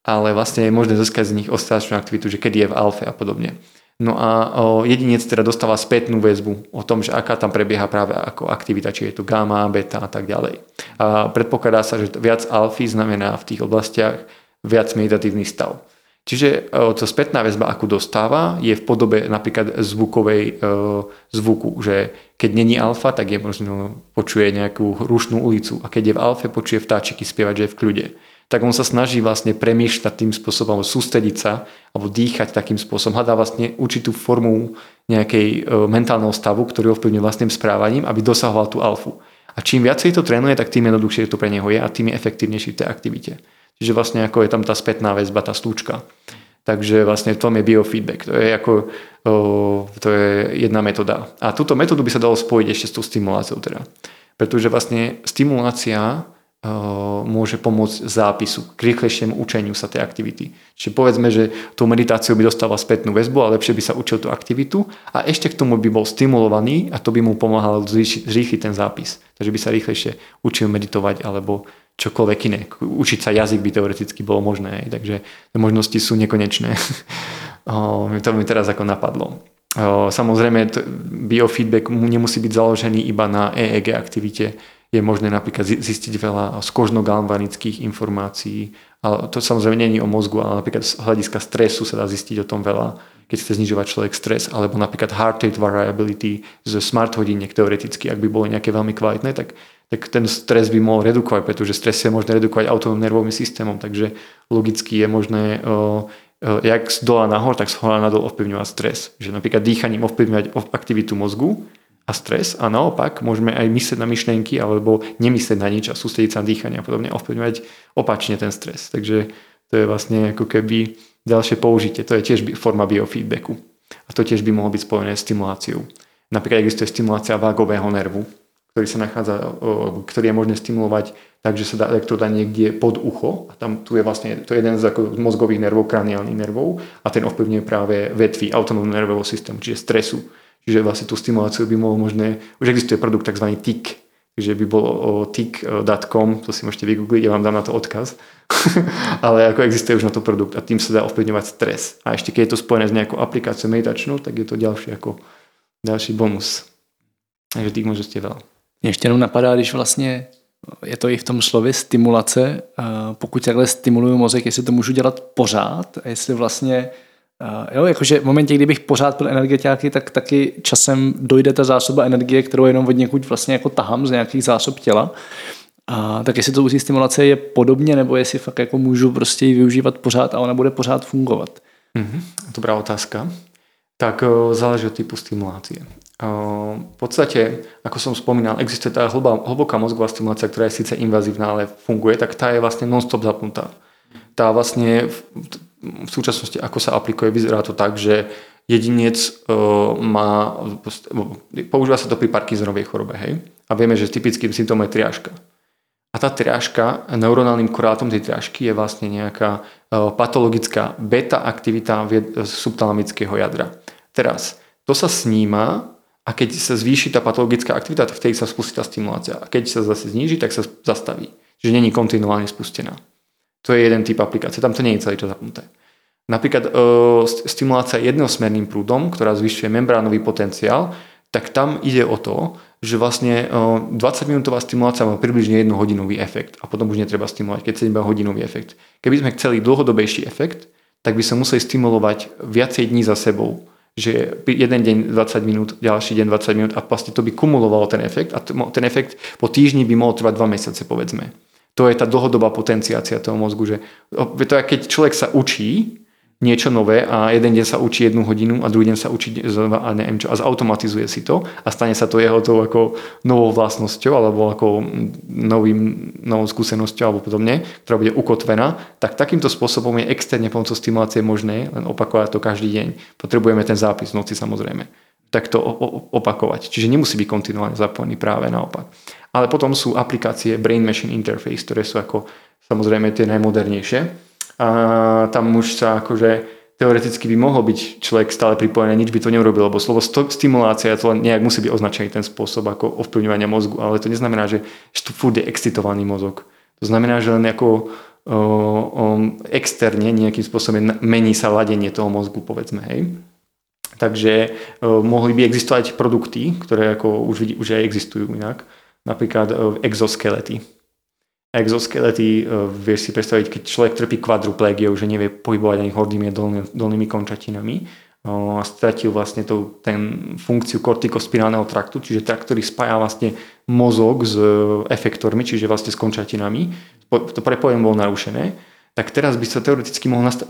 ale vlastne je možné získať z nich ostračnú aktivitu, že kedy je v alfe a podobne. No a jedinec teda dostáva spätnú väzbu o tom, že aká tam prebieha práve ako aktivita, či je to gamma, beta a tak ďalej. A predpokladá sa, že viac alfy znamená v tých oblastiach viac meditatívny stav. Čiže to spätná väzba, akú dostáva, je v podobe napríklad zvukovej e, zvuku, že keď není alfa, tak je možno počuje nejakú rušnú ulicu a keď je v alfe, počuje vtáčiky spievať, že je v kľude. Tak on sa snaží vlastne premýšľať tým spôsobom, sústrediť sa alebo dýchať takým spôsobom. Hľadá vlastne určitú formu nejakej e, mentálneho stavu, ktorý ovplyvňuje vlastným správaním, aby dosahoval tú alfu. A čím viacej to trénuje, tak tým jednoduchšie to pre neho je a tým je efektívnejší v tej aktivite. Čiže vlastne ako je tam tá spätná väzba, tá stúčka. Takže vlastne v tom je biofeedback. To je, ako, o, to je jedna metóda. A túto metódu by sa dalo spojiť ešte s tou stimuláciou. Teda. Pretože vlastne stimulácia o, môže pomôcť zápisu, k rýchlejšiemu učeniu sa tej aktivity. Čiže povedzme, že tou meditáciou by dostával spätnú väzbu a lepšie by sa učil tú aktivitu a ešte k tomu by bol stimulovaný a to by mu pomáhalo zrýchliť ten zápis. Takže by sa rýchlejšie učil meditovať alebo čokoľvek iné. Učiť sa jazyk by teoreticky bolo možné, takže možnosti sú nekonečné. To mi teraz ako napadlo. Samozrejme, biofeedback nemusí byť založený iba na E E G aktivite. Je možné napríklad zistiť veľa z kožno-galvanických informácií. Ale to samozrejme nie je o mozgu, ale napríklad z hľadiska stresu sa dá zistiť o tom veľa, keď chce znižovať človek stres, alebo napríklad heart rate variability z smart hodiniek teoreticky, ak by bolo nejaké veľmi kvalitné, tak tak ten stres by mohol redukovať, pretože stres je možné redukovať autonómnym nervovým systémom, takže logicky je možné o, o, jak z dola nahor, tak z hora nadol ovplyvňovať stres. Že napríklad dýchaním ovplyvňovať aktivitu mozgu a stres a naopak môžeme aj mysleť na myšlienky alebo nemysleť na nič a sústrediť sa na dýchanie a podobne ovplyvňovať opačne ten stres. Takže to je vlastne ako keby ďalšie použitie. To je tiež forma biofeedbacku. A to tiež by mohlo byť spojené s stimuláciou. Napríklad existuje stimulácia vagového nervu, ktorý sa nachádza, ktorý je možné stimulovať tak, že sa dá elektroda niekde pod ucho a tam tu je vlastne, to je jeden z mozgových nervov, kraniálnych nervov a ten ovplyvňuje práve vetvy autonómneho nervového systému, čiže stresu. Čiže vlastne tú stimuláciu by mohlo možné, už existuje produkt takzvaný tik, takže by bolo tik bodka com, to si môžete vygoogliť, ja vám dám na to odkaz, ale ako existuje už na to produkt a tým sa dá ovplyvňovať stres. A ešte keď je to spojené s nejakou aplikáciou meditačnou, tak je to ďalší ako ďalší bonus. Takže tých možností je veľa. Mě ještě jenom napadá, když vlastně je to i v tom slově stimulace. Pokud takhle stimuluju mozek, jestli to můžu dělat pořád a jestli vlastně, jo, jakože v momentě, kdybych pořád byl energetiáky, tak taky časem dojde ta zásoba energie, kterou jenom od někud vlastně jako tahám z nějakých zásob těla. A tak jestli to úzí stimulace je podobně, nebo jestli fakt jako můžu prostě ji využívat pořád a ona bude pořád fungovat. Mm-hmm. Dobrá otázka. Tak záleží od typu stimulácie. V podstate, ako som spomínal, existuje tá hlboká mozgová stimulácia, ktorá je síce invazívna, ale funguje, tak tá je vlastne non-stop zapnutá. Tá vlastne v súčasnosti, ako sa aplikuje, vyzerá to tak, že jedinec má, používa sa to pri Parkinsonovej chorobe, hej? A vieme, že typickým symptómom je triáška. A tá triáška, neuronálnym korelátom tej triášky je vlastne nejaká patologická beta-aktivita subtalamického jadra. Teraz, to sa sníma a keď sa zvýši tá patologická aktivita, tak vtedy sa spustí tá stimulácia. A keď sa zase zníži, tak sa zastaví. Čiže není kontinuálne spustená. To je jeden typ aplikácie. Tam to nie je celý čas zapnuté. Napríklad e, stimulácia jednosmerným prúdom, ktorá zvyšuje membránový potenciál, tak tam ide o to, že vlastne e, dvadsaťminútová stimulácia má približne jednohodinový efekt a potom už netreba stimulovať, keď sa iba hodinový efekt. Keby sme chceli dlhodobejší efekt, tak by sa museli stimulovať viacej dní za sebou. Že jeden deň dvadsať minút, ďalší deň dvadsať minút a vlastne to by kumulovalo ten efekt a ten efekt po týždni by mohol trvať dva mesiace, povedzme. To je tá dlhodobá potenciácia toho mozgu, že to je, keď človek sa učí niečo nové a jeden deň sa učí jednu hodinu a druhý deň sa učí a, neviem čo, a zautomatizuje si to a stane sa to jeho tou ako novou vlastnosťou alebo ako novým, novou skúsenosťou alebo podobne, ktorá bude ukotvená, tak takýmto spôsobom je externe pomocou stimulácie možné len opakovať to každý deň. Potrebujeme ten zápis v noci samozrejme. Tak to opakovať. Čiže nemusí byť kontinuálne zapojený, práve naopak. Ale potom sú aplikácie Brain Machine Interface, ktoré sú ako samozrejme tie najmodernejšie. A tam už sa akože teoreticky by mohol byť človek stále pripojený, nič by to neurobil, lebo slovo stimulácia to nejak musí byť označený ten spôsob ako ovplyvňovania mozgu, ale to neznamená, že furt je excitovaný mozog. To znamená, že len ako o, o, externe nejakým spôsobom mení sa ladenie toho mozgu, povedzme, hej. Takže o, mohli by existovať produkty, ktoré ako už, vidí, už aj existujú inak, napríklad o, exoskelety. Exoskelety, vieš si predstaviť, keď človek trpí kvadruplégiou, že nevie pohybovať ani hornými a dolnými končatinami a stratil vlastne tú, ten funkciu kortikospirálneho traktu, čiže trakt, ktorý spája vlastne mozog s efektormi, čiže vlastne s končatinami, to prepojenie bolo narušené, tak teraz by sa teoreticky mohol nast-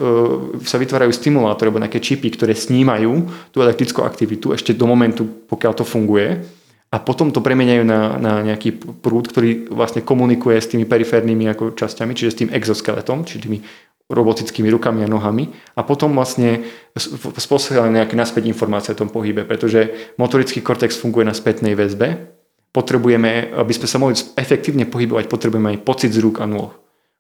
sa vytvárajú stimulátory alebo nejaké čipy, ktoré snímajú tú elektrickú aktivitu ešte do momentu, pokiaľ to funguje. A potom to premeniajú na, na nejaký prúd, ktorý vlastne komunikuje s tými periférnymi ako časťami, čiže s tým exoskeletom, čiže tými robotickými rukami a nohami. A potom vlastne spôsobila nejaké naspäť informácie o tom pohybe, pretože motorický kortex funguje na spätnej väzbe. Potrebujeme, aby sme sa mohli efektívne pohybovať, potrebujeme aj pocit z rúk a nôh.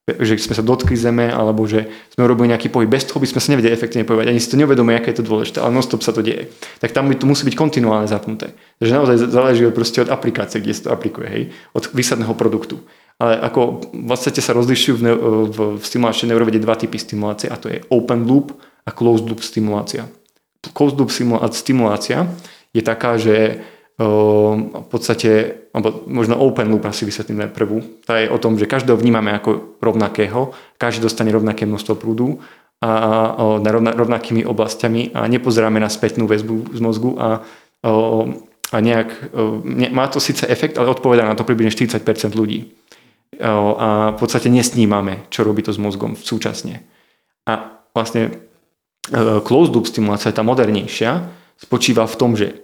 Že sme sa dotkli zeme, alebo že sme robili nejaký pohyb. Bez toho by sme sa nevedeli efektívne pohybovať. Ani si to neuvedomuje, aké je to dôležité, ale non-stop sa to deje. Tak tam by to musí byť kontinuálne zapnuté. Takže naozaj záleží proste od aplikácie, kde sa to aplikuje, hej? Od výsadného produktu. Ale ako vlastne sa rozlišujú v, v, v stimulačnej neurovede dva typy stimulácie, a to je open loop a closed loop stimulácia. Closed loop stimulácia je taká, že v podstate, alebo možno open loop asi vysvetlím najprvu. Tá je o tom, že každého vnímame ako rovnakého, každý dostane rovnaké množstvo prúdu a rovnakými oblastiami a nepozeráme na spätnú väzbu z mozgu a, a nejak, ne, má to síce efekt, ale odpovedá na to približne štyridsať percent ľudí. A v podstate nesnímame, čo robí to s mozgom súčasne. A vlastne closed loop stimulácia, tá modernejšia, spočíva v tom, že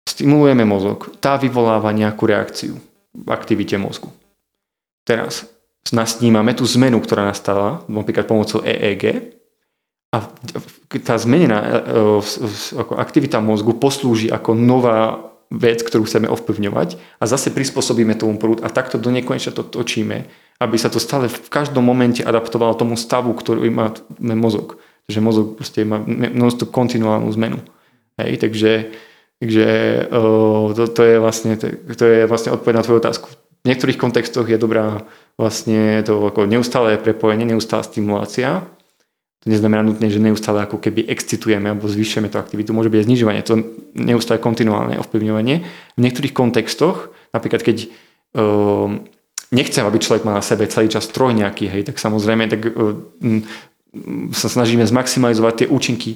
stimulujeme mozog, tá vyvoláva nejakú reakciu v aktivite mozgu. Teraz nasnímame tú zmenu, ktorá nastala, napríklad pomocou E E G, a tá zmenená aktivita mozgu poslúži ako nová vec, ktorú chceme ovplyvňovať a zase prispôsobíme tomu prúd a takto do nekonečna to točíme, aby sa to stále v každom momente adaptovalo tomu stavu, ktorý má mozog. Takže mozog proste má non-stop kontinuálnu zmenu. Hej, takže Takže to, to je vlastne, to je vlastne odpoveď na tvoju otázku. V niektorých kontextoch je dobrá vlastne to ako neustále prepojenie, neustála stimulácia. To neznamená nutne, že neustále ako keby excitujeme alebo zvýšujeme tú aktivitu. Môže byť znižovanie, to neustále kontinuálne ovplyvňovanie. V niektorých kontextoch, napríklad keď um, nechcem, aby človek mal na sebe celý čas stroj nejaký, hej, tak samozrejme tak um, sa snažíme zmaximalizovať tie účinky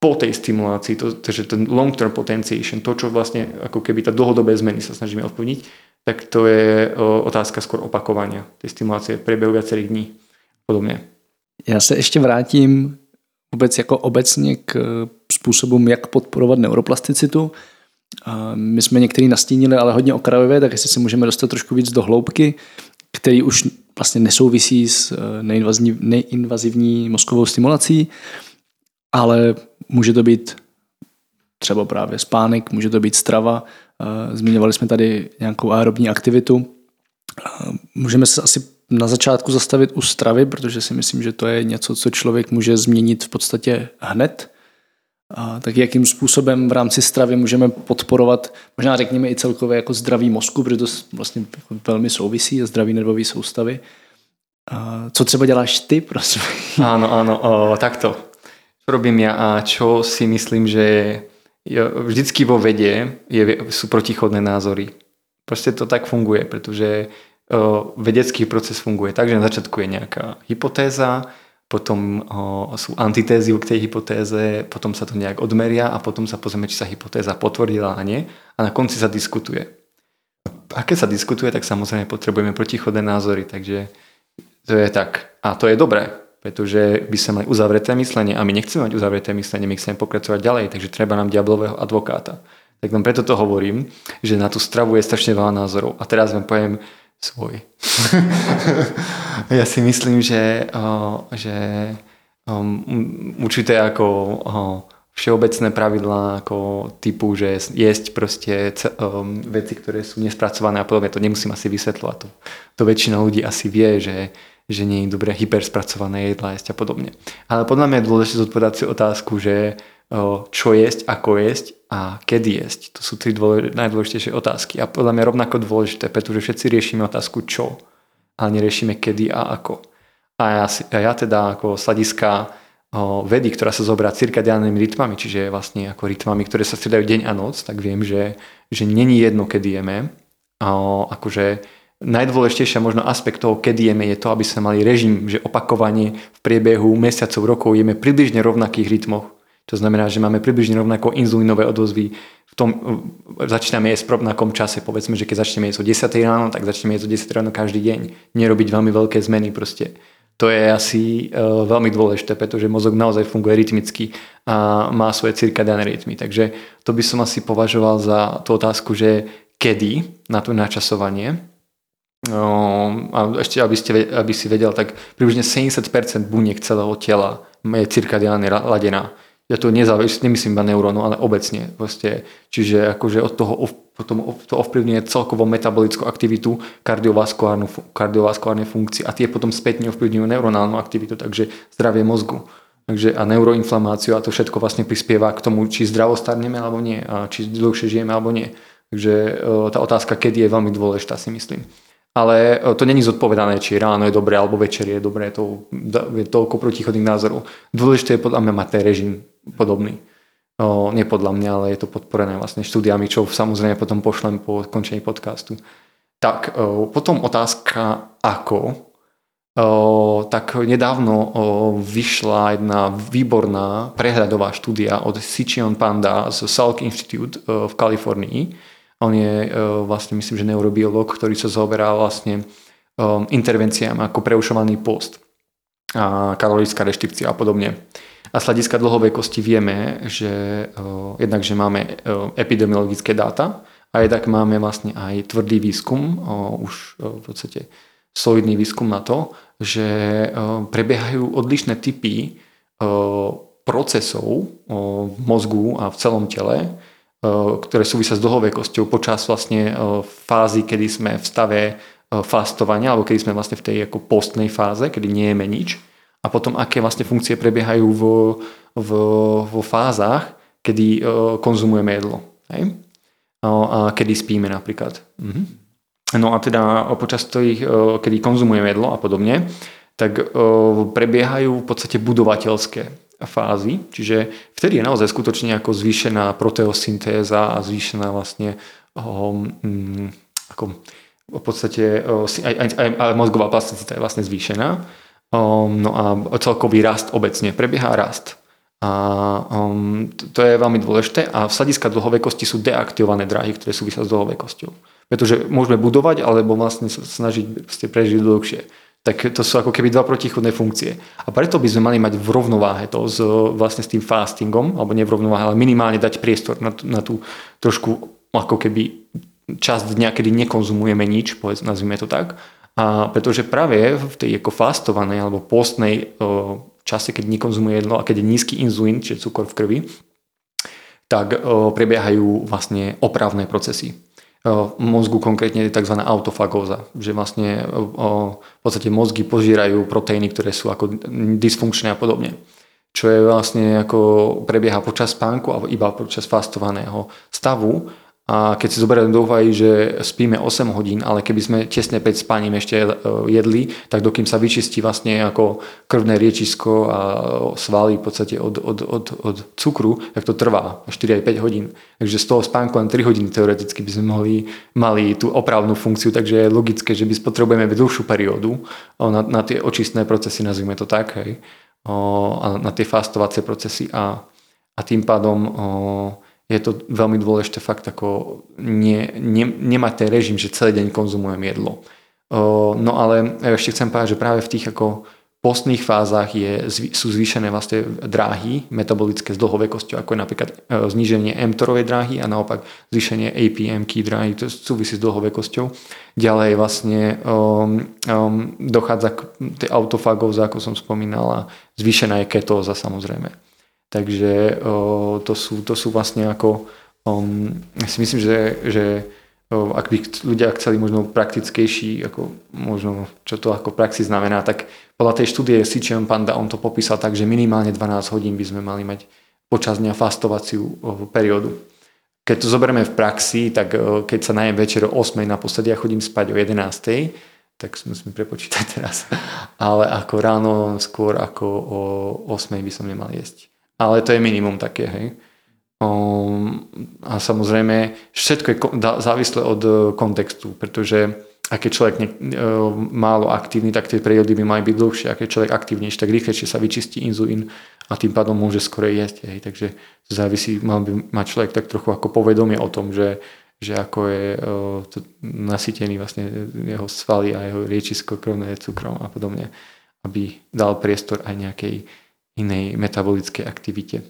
po tej stimulácii, to, takže ten long term potentiation, to čo vlastne ako keby tá dlhodobé zmeny sa snažíme ovplyvniť, tak to je o, otázka skôr opakovania tej stimulácie v priebehu viacerých dní podobne. Já se ještě vrátím vůbec jako obecně k způsobům, jak podporovat neuroplasticitu. My jsme některý nastínili, ale hodně okrajově, tak jestli se můžeme dostat trošku víc do hloubky, který už vlastně nesouvisí s neinvazivní, neinvazivní mozkovou stimulací, ale může to být třeba právě spánek, může to být strava, zmiňovali jsme tady nějakou aerobní aktivitu. Můžeme se asi na začátku zastavit u stravy, protože si myslím, že to je něco, co člověk může změnit v podstatě hned. A tak jakým způsobem v rámci stravy můžeme podporovat, možná řekněme i celkově jako zdraví mozku, protože to vlastně velmi souvisí, zdraví nervové soustavy. A co třeba děláš ty, prosím? Áno, áno, o, takto. Čo robím ja a čo si myslím, že je, vždycky vo vede je, sú protichodné názory. Proste to tak funguje, pretože vedecký proces funguje tak, že na začiatku je nejaká hypotéza, potom sú antitézy k tej hypotéze, potom sa to nejak odmeria a potom sa pozrieme, či sa hypotéza potvrdila a nie, a na konci sa diskutuje. A keď sa diskutuje, tak samozrejme potrebujeme protichodné názory, takže to je tak. A to je dobré, pretože by sme mali uzavreté myslenie a my nechceme mať uzavreté myslenie, my chceme pokračovať ďalej, takže treba nám diablového advokáta. Tak nám preto to hovorím, že na tú stravu je strašne veľa názorov. A teraz vám poviem svoj. Ja si myslím, že, že určité ako všeobecné pravidlá ako typu, že jesť proste veci, ktoré sú nespracované a podobne, to nemusím asi vysvetľovať. To, to väčšina ľudí asi vie, že, že nie je dobre hyperspracované jedlá jesť a podobne. Ale podľa mňa je dôležité zodpovedať si otázku, že čo jesť, ako jesť a kedy jesť. To sú tri dôlež- najdôležitejšie otázky a podľa mňa rovnako dôležité, pretože všetci riešime otázku čo, ale neriešime kedy a ako. A ja, a ja teda ako sladiska vedy, ktorá sa zobrá cirkadiánnymi rytmami, čiže vlastne ako rytmami, ktoré sa striedajú deň a noc, tak viem, že, že není jedno, kedy jeme. O, akože najdôležitejšia možno aspekt toho, kedy jeme, je to, aby sme mali režim, že opakovanie v priebehu mesiacov, rokov jeme približne rovnakých rytmoch. To znamená, že máme približne rovnako inzulínové odozvy. V tom začíname jesť v rovnakom čase. Povedzme, že keď začneme jesť o desiatej ráno, tak začneme jesť o desiatej ráno každý deň. Nerobiť veľmi veľké zmeny proste. To je asi uh, veľmi dôležité, pretože mozog naozaj funguje rytmicky a má svoje cirkadiánne rytmy. Takže to by som asi považoval za tú otázku, že kedy na to načasovanie. No, a ešte, aby, ste, aby si vedel, tak približne sedemdesiat percent buniek celého tela je cirkadiánne ladená. Ja to nezávisť, nemyslím iba neurónu, ale obecne. Vlastne, čiže akože od toho potom to ovplyvňuje celkovú metabolickú aktivitu, kardiovaskulárnu, kardiovaskulárne funkcie a tie potom spätne ovplyvňujú neuronálnu aktivitu, takže zdravie mozgu. Takže a neuroinflamáciu a to všetko vlastne prispieva k tomu, či zdravo starneme alebo nie, a či dlhšie žijeme alebo nie. Takže tá otázka kedy je veľmi dôležitá, si myslím. Ale to není zodpovedané, či ráno je dobré alebo večer je dobré, to je toľko protichodných názorov. Dôležité je podľa mňa mať ten režim podobný. O, nie podľa mňa, ale je to podporené vlastne štúdiami, čo samozrejme potom pošlem po končení podcastu. Tak o, potom otázka ako. O, tak nedávno o, vyšla jedna výborná prehľadová štúdia od Sichon Panda z Salk Institute o, v Kalifornii. On je vlastne, myslím, že neurobiolog, ktorý sa zaoberá vlastne um, intervenciám ako preušovaný post a kalorická reštrikcia a podobne. A z hľadiska dlhovekosti vieme, že uh, jednak, že máme uh, epidemiologické dáta a jednak máme vlastne aj tvrdý výskum, uh, už uh, v podstate solidný výskum na to, že uh, prebiehajú odlišné typy uh, procesov uh, v mozgu a v celom tele, ktoré súvisia s dlhovekosťou počas vlastne fázy, kedy sme v stave fastovania alebo kedy sme vlastne v tej ako postnej fáze, kedy nejeme nič a potom aké vlastne funkcie prebiehajú vo, vo, vo fázach, kedy konzumujeme jedlo, hej? A kedy spíme napríklad. Mhm. No a teda počas tých, kedy konzumujeme jedlo a podobne, tak prebiehajú v podstate budovateľské fázy, čiže vtedy je naozaj skutočne ako zvýšená proteosyntéza a zvýšená vlastne um, ako v podstate aj, aj, aj mozgová plasticita je vlastne zvýšená. No a celkový rast obecne, prebieha rast. A to je veľmi dôležité a vsadiska dlhovekosti sú deaktivované dráhy, ktoré súvisia s dlhovekosťou. Pretože môžeme budovať alebo vlastne snažiť prežiť dlhšie. Tak to sú ako keby dva protichodné funkcie. A preto by sme mali mať v rovnováhe to s, vlastne s tým fastingom, alebo nie v rovnováhe, ale minimálne dať priestor na, na tú trošku ako keby časť dňa, kedy nekonzumujeme nič, povedz, nazvime to tak. A pretože práve v tej ako fastovanej alebo postnej o, čase, keď nekonzumuje jedlo a keď je nízky inzulín, čiže cukor v krvi, tak o, prebiehajú vlastne opravné procesy. V mozgu konkrétne je tzv. Autofagóza, že vlastne v podstate mozgy požírajú proteíny, ktoré sú ako dysfunkčné a podobne. Čo je vlastne ako prebieha počas spánku alebo iba počas fastovaného stavu. A keď si zoberieme do úvahy, že spíme osem hodín, ale keby sme tesne pred spaním ešte jedli, tak dokým sa vyčistí vlastne ako krvné riečisko a svaly v podstate od, od, od, od cukru, tak to trvá štyri až päť hodín. Takže z toho spánku len tri hodiny teoreticky by sme mohli, mali tú opravnú funkciu, takže je logické, že by potrebujeme dlhšiu periódu na, na tie očistné procesy, nazvime to tak, hej, a na tie fastovacie procesy a, a tým pádom... Je to veľmi dôležité fakt ako ne, ne, nemať ten režim, že celý deň konzumujem jedlo. No ale ešte chcem povedať, že práve v tých ako postných fázach je, sú zvýšené vlastne dráhy metabolické s dlhovekosťou, ako je napríklad zníženie mTorovej dráhy a naopak zvýšenie A P M K dráhy, to súvisí s dlhovekosťou. Ďalej vlastne um, um, dochádza k tej autofagóze, ako som spomínal, a zvýšená je ketóza samozrejme. Takže o, to, sú, to sú vlastne ako, um, ja si myslím, že, že o, ak by ľudia chceli možno praktickejší, ako možno čo to ako praxi znamená, tak podľa tej štúdie Sichuan Panda on to popísal tak, že minimálne dvanásť hodín by sme mali mať počas dňa fastovaciu o, periódu. Keď to zoberieme v praxi, tak o, keď sa najem večer o osem naposledy, ja chodím spať o jedenásť, tak musím prepočítať teraz, ale ako ráno skôr ako o osem by som nemal jesť. Ale to je minimum také, hej. Um, a samozrejme, všetko je ko- da- závislé od uh, kontextu, pretože ak je človek ne- uh, málo aktívny, tak tie periódy by mali byť dlhšie. Ak je človek aktívnejší, tak rýchlejšie sa vyčistí inzulín a tým pádom môže skorej jesť, hej. Takže závisí, mal by mať človek tak trochu ako povedomie o tom, že, že ako je uh, nasýtený vlastne jeho svaly a jeho riečisko krvné cukrom a podobne, aby dal priestor aj nejakej inej metabolickej aktivite.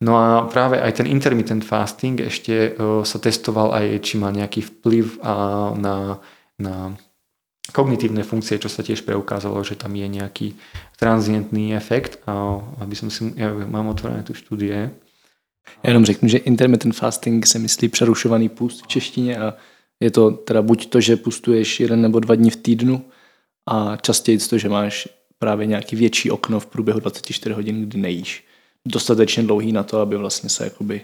No a práve aj ten intermittent fasting ešte sa testoval aj, či má nejaký vplyv na, na kognitívne funkcie, čo sa tiež preukázalo, že tam je nejaký transientný efekt. A aby som si, ja mám otvorené tu studie. Já jenom řeknu, že intermittent fasting se myslí přerušovaný půst v češtině a je to teda buď to, že půstuješ jeden nebo dva dní v týdnu a častěji to, že máš právě nějaký větší okno v průběhu dvacet čtyři hodin, kdy nejíš. Dostatečně dlouhý na to, aby vlastně se jakoby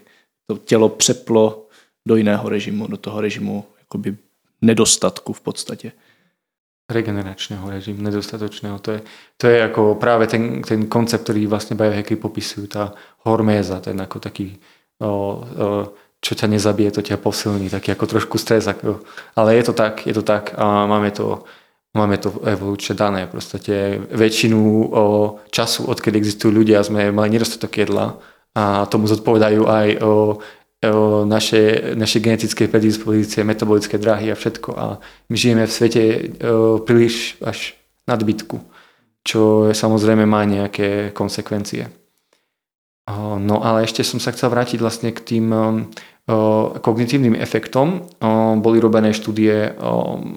to tělo přeplo do jiného režimu, do toho režimu jakoby nedostatku v podstatě. Regeneračného režimu, nedostatočného. To je, to je jako právě ten, ten koncept, který vlastně biohackery popisují, ta horméza, ten jako taký o, o, čo ťa nezabije, to ťa posilní, taký jako trošku stres. Ako, ale je to tak, je to tak a máme to Máme to evolučne dané. Proste väčšinu o, času, odkedy existujú ľudia, sme mali nedostatok jedla a tomu zodpovedajú aj o, o naše, naše genetické predispozície, metabolické dráhy a všetko. A my žijeme v svete o, príliš až nadbytku, čo samozrejme má nejaké konsekvencie. O, no ale ešte som sa chcel vrátiť vlastne k tým kognitívnym efektom. Boli robené štúdie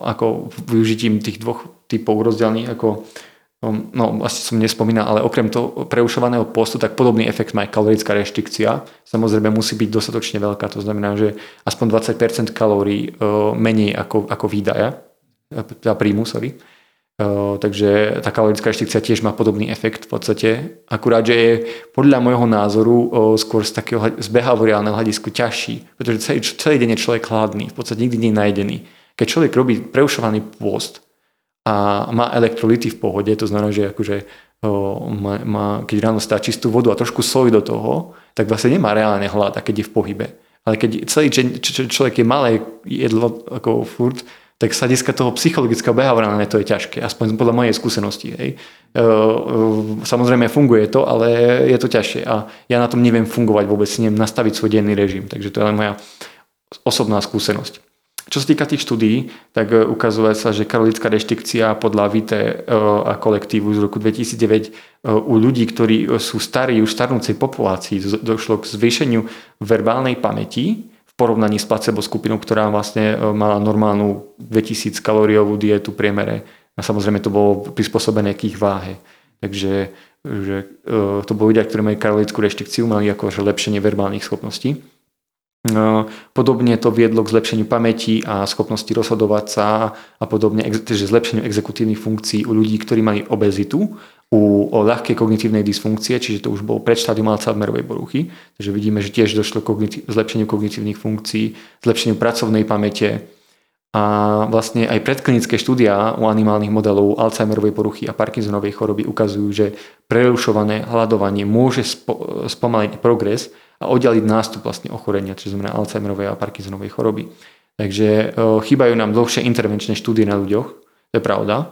ako využitím tých dvoch typov rozdielných, ako no vlastne som nespomínal, ale okrem toho preušovaného postu, tak podobný efekt má aj kalorická reštrikcia. Samozrejme musí byť dostatočne veľká, to znamená, že aspoň dvadsať percent kalórií menej ako, ako výdaja, teda príjmu, sorry. Takže tá kalorická reštrikcia tiež má podobný efekt v podstate, akurát, že je podľa môjho názoru skôr z takého z behaviorálneho hľadisku ťažší, pretože celý, celý deň je človek hladný, v podstate nikdy nie je najedený. Keď človek robí preušovaný pôst a má elektrolyty v pohode, to znamená, že akože, má, má, keď ráno stá čistú vodu a trošku soli do toho, tak vlastne nemá reálne hlad, keď je v pohybe. Ale keď celý č- č- človek je malé jedlo ako furt, tak z hľadiska toho psychologického behaviorálne to je ťažké, aspoň podľa mojej skúsenosti. Hej. Samozrejme funguje to, ale je to ťažšie a ja na tom neviem fungovať vôbec, neviem nastaviť svoj denný režim, takže to je len moja osobná skúsenosť. Čo sa týka tých štúdií, tak ukazuje sa, že kalolická reštrikcia podľa Vite a kolektívu z roku dvetisícdeväť u ľudí, ktorí sú starí, už starnúcej populácii, došlo k zvýšeniu verbálnej pamäti v porovnaní s placebo skupinou, ktorá vlastne mala normálnu dvetisíc kalóriovú dietu priemere. A samozrejme to bolo prispôsobené k ich váhe. Takže že, to boli ľudia, ktorí mali kalorickú reštrikciu, mali akože lepšenie verbálnych schopností. Podobne to viedlo k zlepšeniu pamäti a schopnosti rozhodovať sa a podobne, takže zlepšeniu exekutívnych funkcií u ľudí, ktorí mali obezitu, u ľahkej kognitívnej dysfunkcie, čiže to už bolo pred štádium Alzheimerovej poruchy, takže vidíme, že tiež došlo k zlepšeniu kognitívnych funkcií, zlepšeniu pracovnej pamäte a vlastne aj predklinické štúdia u animálnych modelov Alzheimerovej poruchy a Parkinsonovej choroby ukazujú, že prerušované hľadovanie môže spo- spomaliť progres a oddeliť nástup vlastne ochorenia, čo znamená Alzheimerovej a Parkinsonovej choroby. Takže chýbajú nám dlhšie intervenčné štúdie na ľuďoch, to je pravda,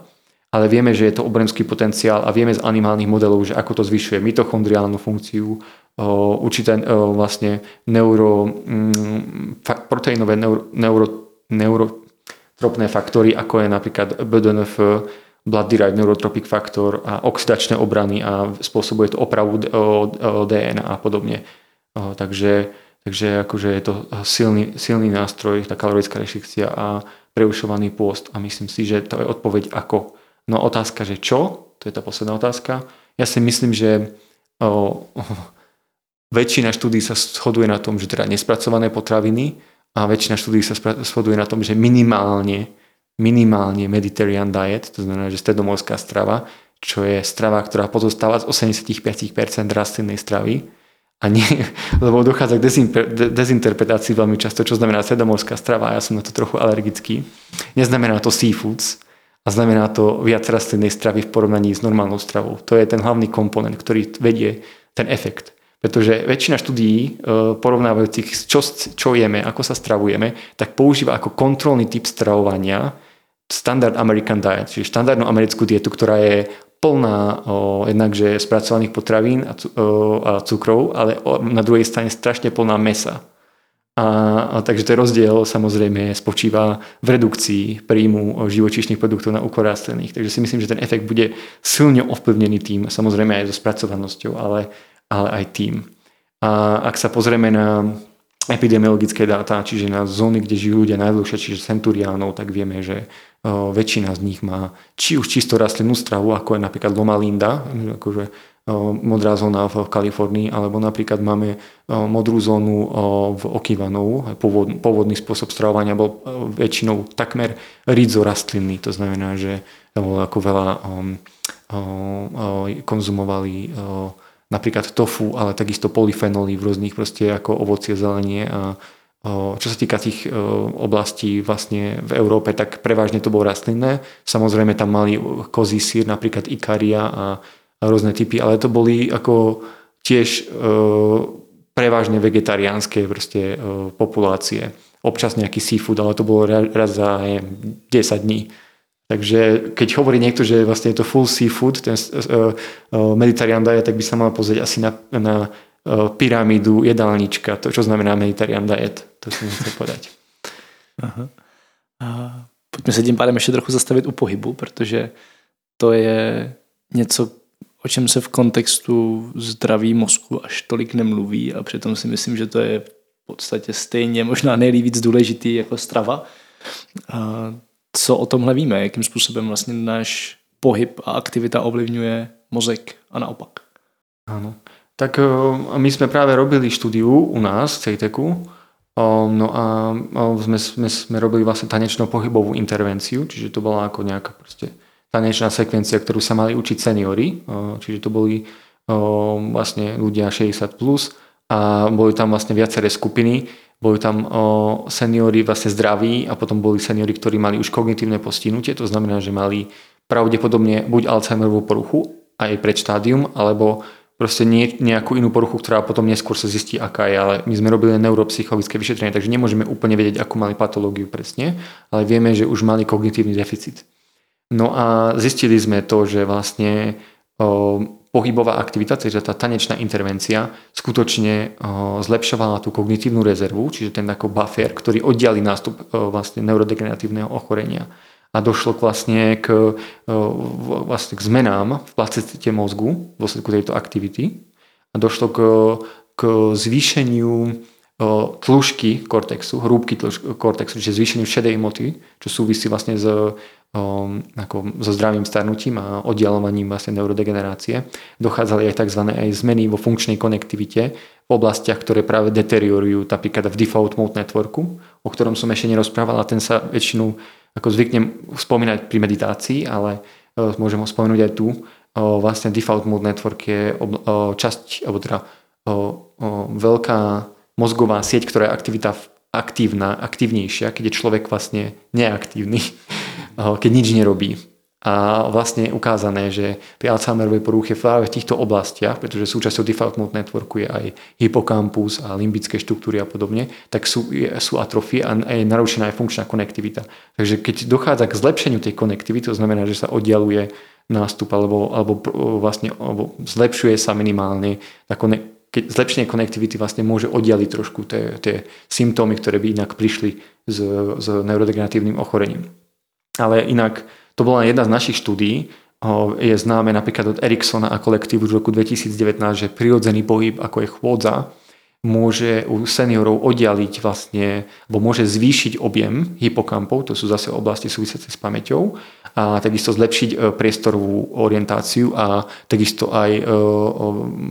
ale vieme, že je to obrovský potenciál a vieme z animálnych modelov, že ako to zvyšuje mitochondriálnu funkciu, určité vlastne neuro, proteinové neuro, neuro, neurotropné faktory, ako je napríklad bé dé en ef, blood-derived neurotropic faktor a oxidačné obrany a spôsobuje to opravu dé en á a podobne. Takže, takže akože je to silný, silný nástroj, tá kalorická reštrikcia a prerušovaný pôst a myslím si, že to je odpoveď ako. No otázka, že čo? To je tá posledná otázka. Ja si myslím, že o, o, väčšina štúdií sa shoduje na tom, že teda nespracované potraviny a väčšina štúdií sa spra- shoduje na tom, že minimálne, minimálne Mediterranean diet, to znamená, že stredomorská strava, čo je strava, ktorá pozostáva z osemdesiatpäť percent rastlinnej stravy, a nie, lebo dochádza k dezinterpretácii veľmi často, čo znamená stredomorská strava, ja som na to trochu alergický. Neznamená to seafoods a znamená to viac rastlinnej stravy v porovnaní s normálnou stravou. To je ten hlavný komponent, ktorý vedie ten efekt. Pretože väčšina štúdií porovnávajúcich, čo, čo jeme, ako sa stravujeme, tak používa ako kontrolný typ stravovania standard American diet, čiže štandardnú americkú dietu, ktorá je plná o, jednakže spracovaných potravín a, o, a cukrov, ale o, na druhej strane strašne plná mesa. A, a takže ten rozdiel samozrejme spočíva v redukcii príjmu živočíšnych produktov na úkor rastlinných. Takže si myslím, že ten efekt bude silne ovplyvnený tým, samozrejme aj so spracovanosťou, ale, ale aj tým. A ak sa pozrieme na epidemiologické dáta, čiže na zóny, kde žijú ľudia najdlhšie, čiže centuriánov, tak vieme, že väčšina z nich má či už čisto rastlinnú stravu, ako je napríklad Loma Linda, akože modrá zóna v Kalifornii, alebo napríklad máme modrú zónu v Okývanou. Pôvodný, pôvodný spôsob stravovania bol väčšinou takmer rizo rastlinný, to znamená, že ako veľa konzumovali napríklad tofu, ale takisto polyfenoly v rôznych proste ako ovocie, zelenie a čo sa týka tých oblastí vlastne v Európe, tak prevažne to bolo rastlinné. Samozrejme tam mali kozí syr, napríklad ikaria a rôzne typy, ale to boli ako tiež prevažne vegetariánske vrste populácie. Občas nejaký seafood, ale to bolo raz za desať dní. Takže keď hovorí niekto, že vlastne je to full seafood, ten Mediterranean diet, tak by sa mal pozrieť asi na, na pyramídu jedálnička, to čo znamená Mediterranean diet, to som chcel povedať. Aha. A pojďme se tím pádem ještě trochu zastavit u pohybu, protože to je něco, o čem se v kontextu zdraví mozku až tolik nemluví a přitom si myslím, že to je v podstatě stejně, možná nejvíc důležitý jako strava. A co o tomhle víme, jakým způsobem vlastně náš pohyb a aktivita ovlivňuje mozek a naopak? Ano. Tak my sme práve robili štúdiu u nás v cé té ku, no a sme, sme, sme robili vlastne tanečno-pohybovú intervenciu, čiže to bola ako nejaká proste tanečná sekvencia, ktorú sa mali učiť seniori, čiže to boli vlastne ľudia šesťdesiat plus a boli tam vlastne viaceré skupiny, boli tam seniori vlastne zdraví a potom boli seniori, ktorí mali už kognitívne postihnutie, to znamená, že mali pravdepodobne buď Alzheimerovú poruchu aj predštádium, alebo prostě nějakou jinou poruchu, která potom neskôr se zjistí, aká je, ale my jsme robili neuropsychologické vyšetření, takže nemůžeme úplně vědět, jakou mali patologii přesně, ale víme, že už mali kognitivní deficit. No a zistili jsme to, že vlastně o, pohybová aktivita, takže ta tanečná intervencia skutočne o, zlepšovala tú kognitívnu rezervu, čiže ten ako buffer, ktorý oddiali nástup o, vlastne neurodegeneratívneho ochorenia. A došlo k vlastne k, o, vlastne k zmenám v plasticite mozgu v dôsledku tejto aktivity. A došlo k, k zvýšeniu tlužky kortexu, hrúbky tlužky kortexu, čiže zvýšeniu šedej hmoty, čo súvisí vlastne s ako so zdravým starnutím a oddialovaním vlastne neurodegenerácie. Dochádzali aj tzv. Aj zmeny vo funkčnej konektivite v oblastiach, ktoré práve deteriorujú, napríklad v default mode networku, o ktorom som ešte nerozprával, a ten sa väčšinou ako zvyknem spomínať pri meditácii, ale môžem ho spomenúť aj tu. Vlastne default mode network je časť, alebo teda veľká mozgová sieť, ktorá je aktivita aktívna, aktívnejšia, keď je človek vlastne neaktívny, keď nič nerobí. A vlastne je ukázané, že pri Alzheimerovej poruche práve v týchto oblastiach, pretože súčasťou default mode networku je aj hypokampus a limbické štruktúry a podobne, tak sú, sú atrofie a je narušená aj funkčná konektivita. Takže keď dochádza k zlepšeniu tej konektivity, to znamená, že sa oddialuje nástup alebo, alebo vlastne alebo zlepšuje sa minimálne tá konektivita. Keď zlepšenie konektivity vlastne môže oddialiť trošku tie symptómy, ktoré by inak prišli s, s neurodegeneratívnym ochorením. Ale inak, to bola jedna z našich štúdií, je známe napríklad od Eriksona a kolektívu z roku dvetisíc devätnásť, že prirodzený pohyb, ako je chôdza, môže u seniorov oddialiť vlastne, bo môže zvýšiť objem hypokampov, to sú zase oblasti súvisiace s pamäťou, a takisto zlepšiť priestorovú orientáciu a takisto aj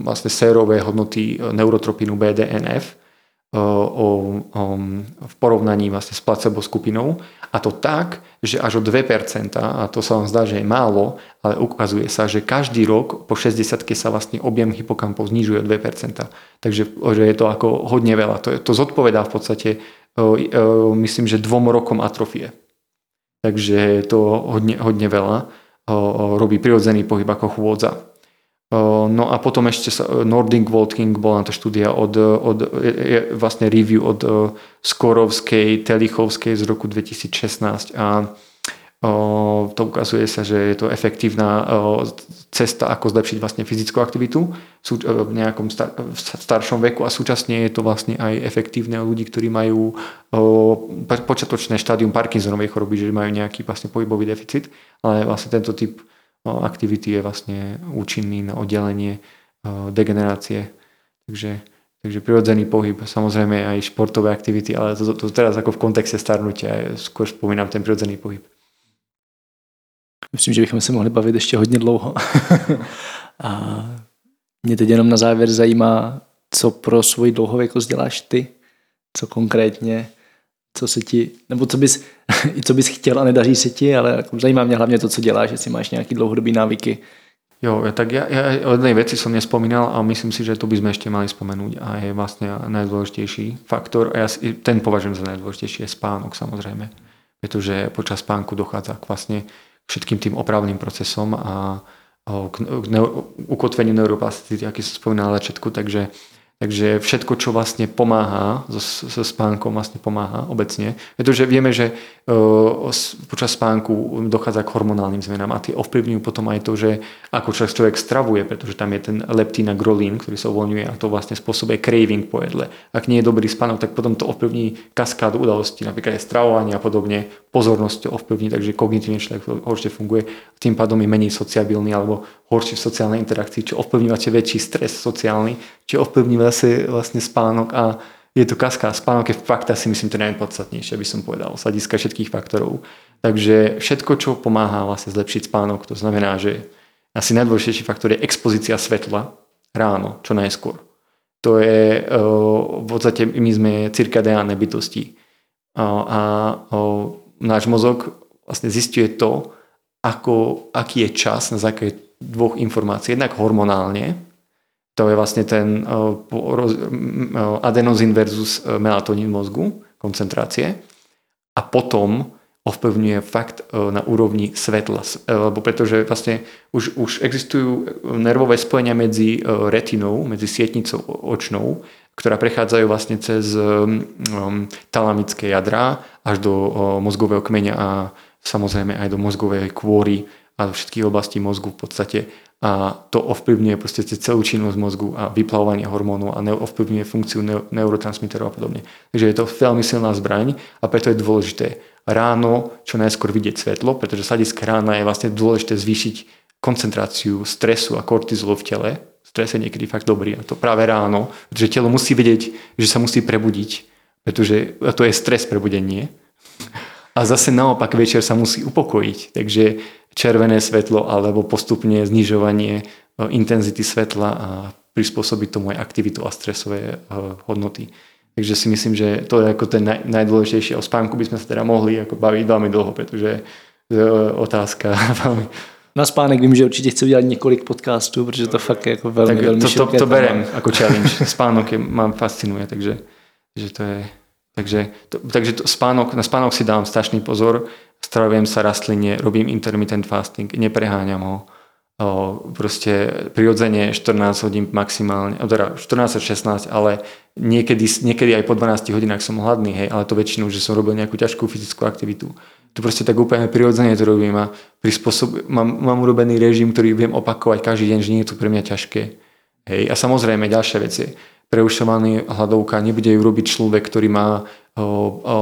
vlastne sérové hodnoty neurotropinu bé dé en ef v porovnaní vlastne s placebo skupinou. A to tak, že až o dve percentá, a to sa vám zdá, že je málo, ale ukazuje sa, že každý rok po šesťdesiatke sa vlastne objem hypokampov znižuje o dve percentá. Takže že je to ako hodne veľa. To, je, to zodpovedá v podstate, myslím, že dvom rokom atrofie. Takže je to hodne, hodne veľa. Robí prirodzený pohyb ako chôdza. No a potom ešte Nordic Walking, bola to štúdia od, od vlastne review od Skorovskej, Telichovskej z roku dvetisíc šestnásť, a to ukazuje sa, že je to efektívna cesta, ako zlepšiť vlastne fyzickú aktivitu v nejakom star- v staršom veku, a súčasne je to vlastne aj efektívne u ľudí, ktorí majú počiatočné štádium Parkinsonovej choroby, že majú nejaký vlastne pohybový deficit, ale vlastne tento typ aktivity je vlastne účinný na oddelenie degenerácie. Takže, takže prirodzený pohyb, samozrejme aj športové aktivity, ale to, to teraz ako v kontexte starnutia, skôr spomínam ten prirodzený pohyb. Myslím, že bychom se mohli bavit ještě hodně dlouho. A mě teď jenom na závěr zajímá, co pro svoji dlouhověkost děláš ty, co konkrétně, co se ti, nebo co bys, co bys chtěl a nedaří se ti, ale zajímá mě hlavně to, co děláš, jestli máš nějaký dlouhodobý návyky. Jo, tak ja, ja o jednej veci som nespomínal a myslím si, že to by sme ešte mali spomenúť, a je vlastne najdôležitejší faktor, a ja ten považujem za najdôležitejší, je spánok, samozrejme, pretože počas spánku dochádza k vlastne všetkým tým opravným procesom a k ukotveniu neuroplasticity, aký som spomínal na začiatku, takže, takže všetko, čo vlastne pomáha so, so spánkom, vlastne pomáha obecne, pretože vieme, že uh, počas spánku dochádza k hormonálnym zmenám a tie ovplyvňujú potom aj to, že ako človek stravuje, pretože tam je ten leptín a grolín, ktorý sa uvoľňuje, a to vlastne spôsobuje craving po jedle. Ak nie je dobrý spánok, tak potom to ovplyvní kaskádu udalostí, napríklad aj stravovanie a podobne, pozornosť ovplyvní, takže kognitívne človek horšie funguje, tým pádom je menej sociabilný alebo horší v sociálnej interakcii, čo ovplyvní väčší stres sociálny, čo ovplyvní vlastne spánok, a je to kaská. Spánok je fakt asi, myslím, to najpodstatnejšie, by som povedal, z hľadiska všetkých faktorov. Takže všetko, čo pomáha vlastne zlepšiť spánok, to znamená, že asi najdôležitejší faktor je expozícia svetla ráno, čo najskôr. To je, v podstate my sme cirkadiánne bytosti a náš mozog vlastne zistuje to, ako, aký je čas na základe dvoch informácií. Jednak hormonálne, to je vlastne ten adenozín versus melatonín mozgu, koncentrácie, a potom ovplyvňuje fakt na úrovni svetla. Lebo pretože vlastne už, už existujú nervové spojenia medzi retinou, medzi sietnicou očnou, ktorá prechádzajú vlastne cez talamické jadrá až do mozgového kmeňa a samozrejme aj do mozgovej kôry a do všetkých oblastí mozgu v podstate. A to ovplyvňuje proste celú činnosť mozgu a vyplavovanie hormónov a ovplyvňuje funkciu neurotransmiterov a podobne. Takže je to veľmi silná zbraň a preto je dôležité ráno čo najskôr vidieť svetlo, pretože z hľadiska rána je vlastne dôležité zvýšiť koncentráciu stresu a kortizolu v tele. Stres je niekedy fakt dobrý a to práve ráno, pretože telo musí vedieť, že sa musí prebudiť, pretože to je stres prebudenie. A zase naopak večer sa musí upokojiť, takže červené svetlo alebo postupne znižovanie intenzity svetla a prispôsobiť tomu aj aktivitu a stresové hodnoty. Takže si myslím, že to je ako ten naj, najdôležitejší. O spánku by sme sa teda mohli ako baviť veľmi dlho, pretože to je otázka. Na spánek vím, že určitě chci udělat několik podcastů, protože to fakt je jako velmi, tak velmi to, široké. Tak to, to berem jako challenge. Spánok je, mám fascinuje, takže, že to je... Takže, to, takže to spánok, na spánok si dám strašný pozor, stravujem sa rastline, robím intermittent fasting, nepreháňam ho. O, proste prirodzene štrnásť hodín maximálne, teda štrnásť až šestnásť, ale niekedy, niekedy aj po dvanástich hodinách som hladný, hej, ale to väčšinou, že som robil nejakú ťažkú fyzickú aktivitu. To proste tak úplne prirodzene to robím a mám, mám urobený režim, ktorý viem opakovať každý deň, že nie je to pre mňa ťažké. Hej. A samozrejme ďalšia vec je, preušovaný hladovka, nebude ju robiť človek, ktorý má o, o,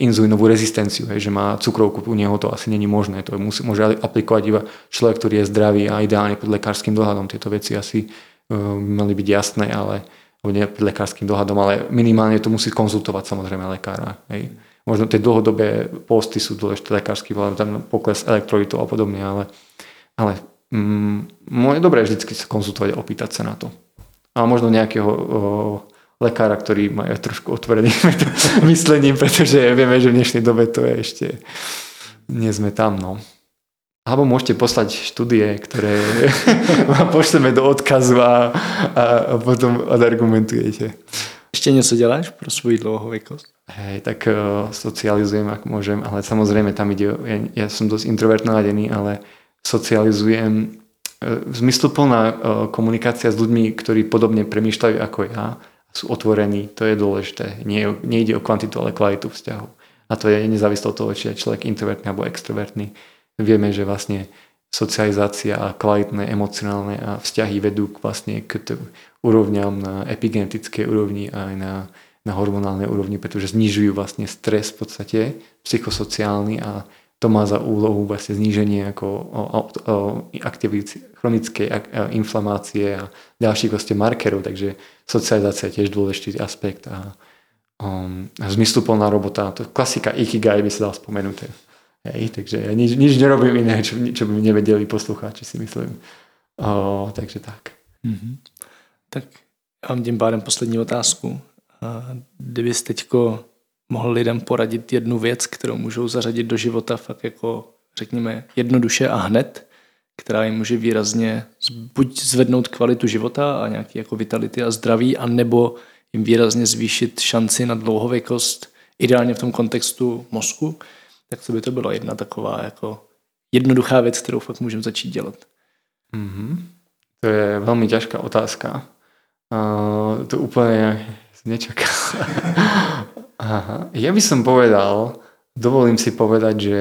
inzulínovú rezistenciu, hej, že má cukrovku, u neho to asi není možné, to musí, môže aplikovať iba človek, ktorý je zdravý a ideálne pod lekárskym dohľadom. Tieto veci asi um, mali byť jasné, ale nie pod lekárskym dohľadom, ale minimálne to musí konzultovať samozrejme lekára. Hej. Možno tie dlhodobé posty sú dôležité lekársky, tam pokles elektrolitov a podobne, ale, ale mm, je dobré vždy sa konzultovať a opýtať sa na to. A možno nejakého o, lekára, ktorý má trošku otvorený myslením, pretože vieme, že v dnešnej dobe to je ešte... Nie sme tam, no. Alebo môžete poslať štúdie, ktoré pošleme do odkazu a, a, a potom odargumentujete. Ešte niečo deláš pro svoju dlhovekost? Hej, tak o, socializujem, ak môžem, ale samozrejme tam ide... Ja, ja som dosť introvert naladený, ale socializujem... Zmysluplná komunikácia s ľuďmi, ktorí podobne premýšľajú ako ja, sú otvorení, to je dôležité. Nie, nejde o kvantitu, ale kvalitu vzťahov. A to je nezávislo od toho, či je človek introvertný alebo extrovertný. Vieme, že vlastne socializácia a kvalitné emocionálne a vzťahy vedú k vlastne k t- úrovňam na epigenetickej úrovni a aj na, na hormonálnej úrovni, pretože znižujú vlastne stres v podstate, psychosociálny, a to má za úlohu vlastne zníženie ako o, o, o aktivity, chronické ak, a inflamácie a ďalších vlastne markerov, takže socializácia je tiež dôležitý aspekt a, um, a zmysluplná robota. To klasika ikigai by sa dal spomenúť. Hej, takže ja nič, nič nerobím iné, čo, čo by nevedeli poslucháči, si myslím. O, takže tak. Mm-hmm. Tak ja mám tým pádem poslední otázku. Kdyby ste teďko mohl lidem poradit jednu věc, kterou můžou zařadit do života fakt jako, řekněme, jednoduše a hned, která jim může výrazně buď zvednout kvalitu života a nějaký jako vitality a zdraví, anebo jim výrazně zvýšit šanci na dlouhověkost, ideálně v tom kontextu mozku, tak to by to byla jedna taková jako jednoduchá věc, kterou fakt můžeme začít dělat. Mm-hmm. To je velmi těžká otázka. Uh, to úplně nečekal. Aha. Ja by som povedal, dovolím si povedať, že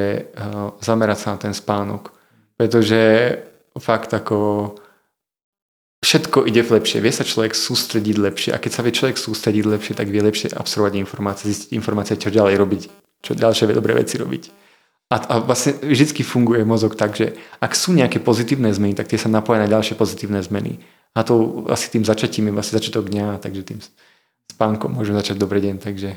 zamerať sa na ten spánok, pretože fakt ako všetko ide lepšie, vie sa človek sústrediť lepšie, a keď sa vie človek sústrediť lepšie, tak vie lepšie absorbovať informácie, zistiť informácie, čo ďalej robiť, čo ďalšie dobré veci robiť. A, a vlastne vždycky funguje mozog tak, že ak sú nejaké pozitívne zmeny, tak tie sa napoja na ďalšie pozitívne zmeny. A to asi tým začatím je vlastne začiatok dňa, takže tým spánkom môžem začať dobrý deň, takže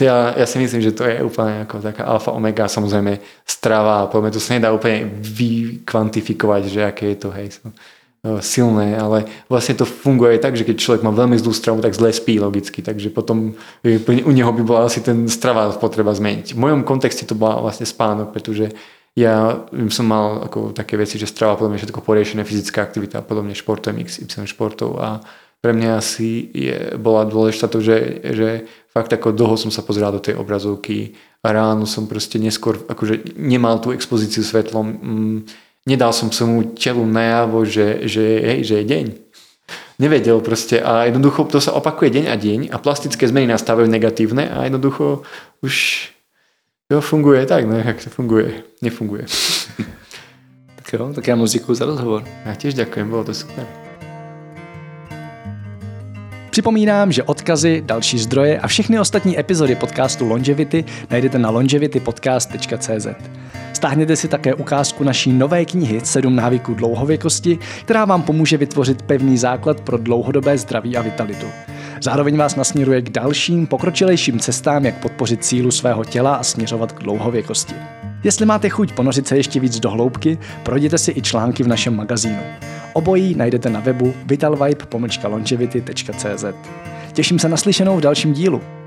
Ja, ja si myslím, že to je úplne ako taká alfa, omega, samozrejme strava, poďme, tu sa nedá úplne vykvantifikovať, že aké je to, hej, silné, ale vlastne to funguje tak, že keď človek má veľmi zlú stravu, tak zle spí logicky, takže potom u neho by bola asi ten strava potreba zmeniť. V mojom kontexte to bola vlastne spánok, pretože ja som mal ako také veci, že strava, podľa mňa všetko poriešené, fyzická aktivita, podobne športujem iks ypsilon športov a pre mňa asi je, bola dôležitá to, že, že fakt ako dlho som sa pozeral do tej obrazovky a ráno som proste neskôr akože nemal tú expozíciu svetlom. Nedal som svojmu telu najavo, že, že, hej, že je deň. Nevedel proste a jednoducho to sa opakuje deň a deň a plastické zmeny nastávajú negatívne a jednoducho už jo, funguje tak, no jak to funguje. Nefunguje. Tak jo, tak ja mu děkuju za rozhovor. Ja tiež ďakujem, bolo to super. Připomínám, že odkazy, další zdroje a všechny ostatní epizody podcastu Longevity najdete na longevitypodcast tečka cé zet. Stáhněte si také ukázku naší nové knihy sedm návyků dlouhověkosti, která vám pomůže vytvořit pevný základ pro dlouhodobé zdraví a vitalitu. Zároveň vás nasměruje k dalším, pokročilejším cestám, jak podpořit sílu svého těla a směřovat k dlouhověkosti. Jestli máte chuť ponořit se ještě víc do hloubky, projděte si i články v našem magazínu. Obojí najdete na webu vitalvibe pomlčka longevity tečka cé zet. Těším se na slyšenou v dalším dílu.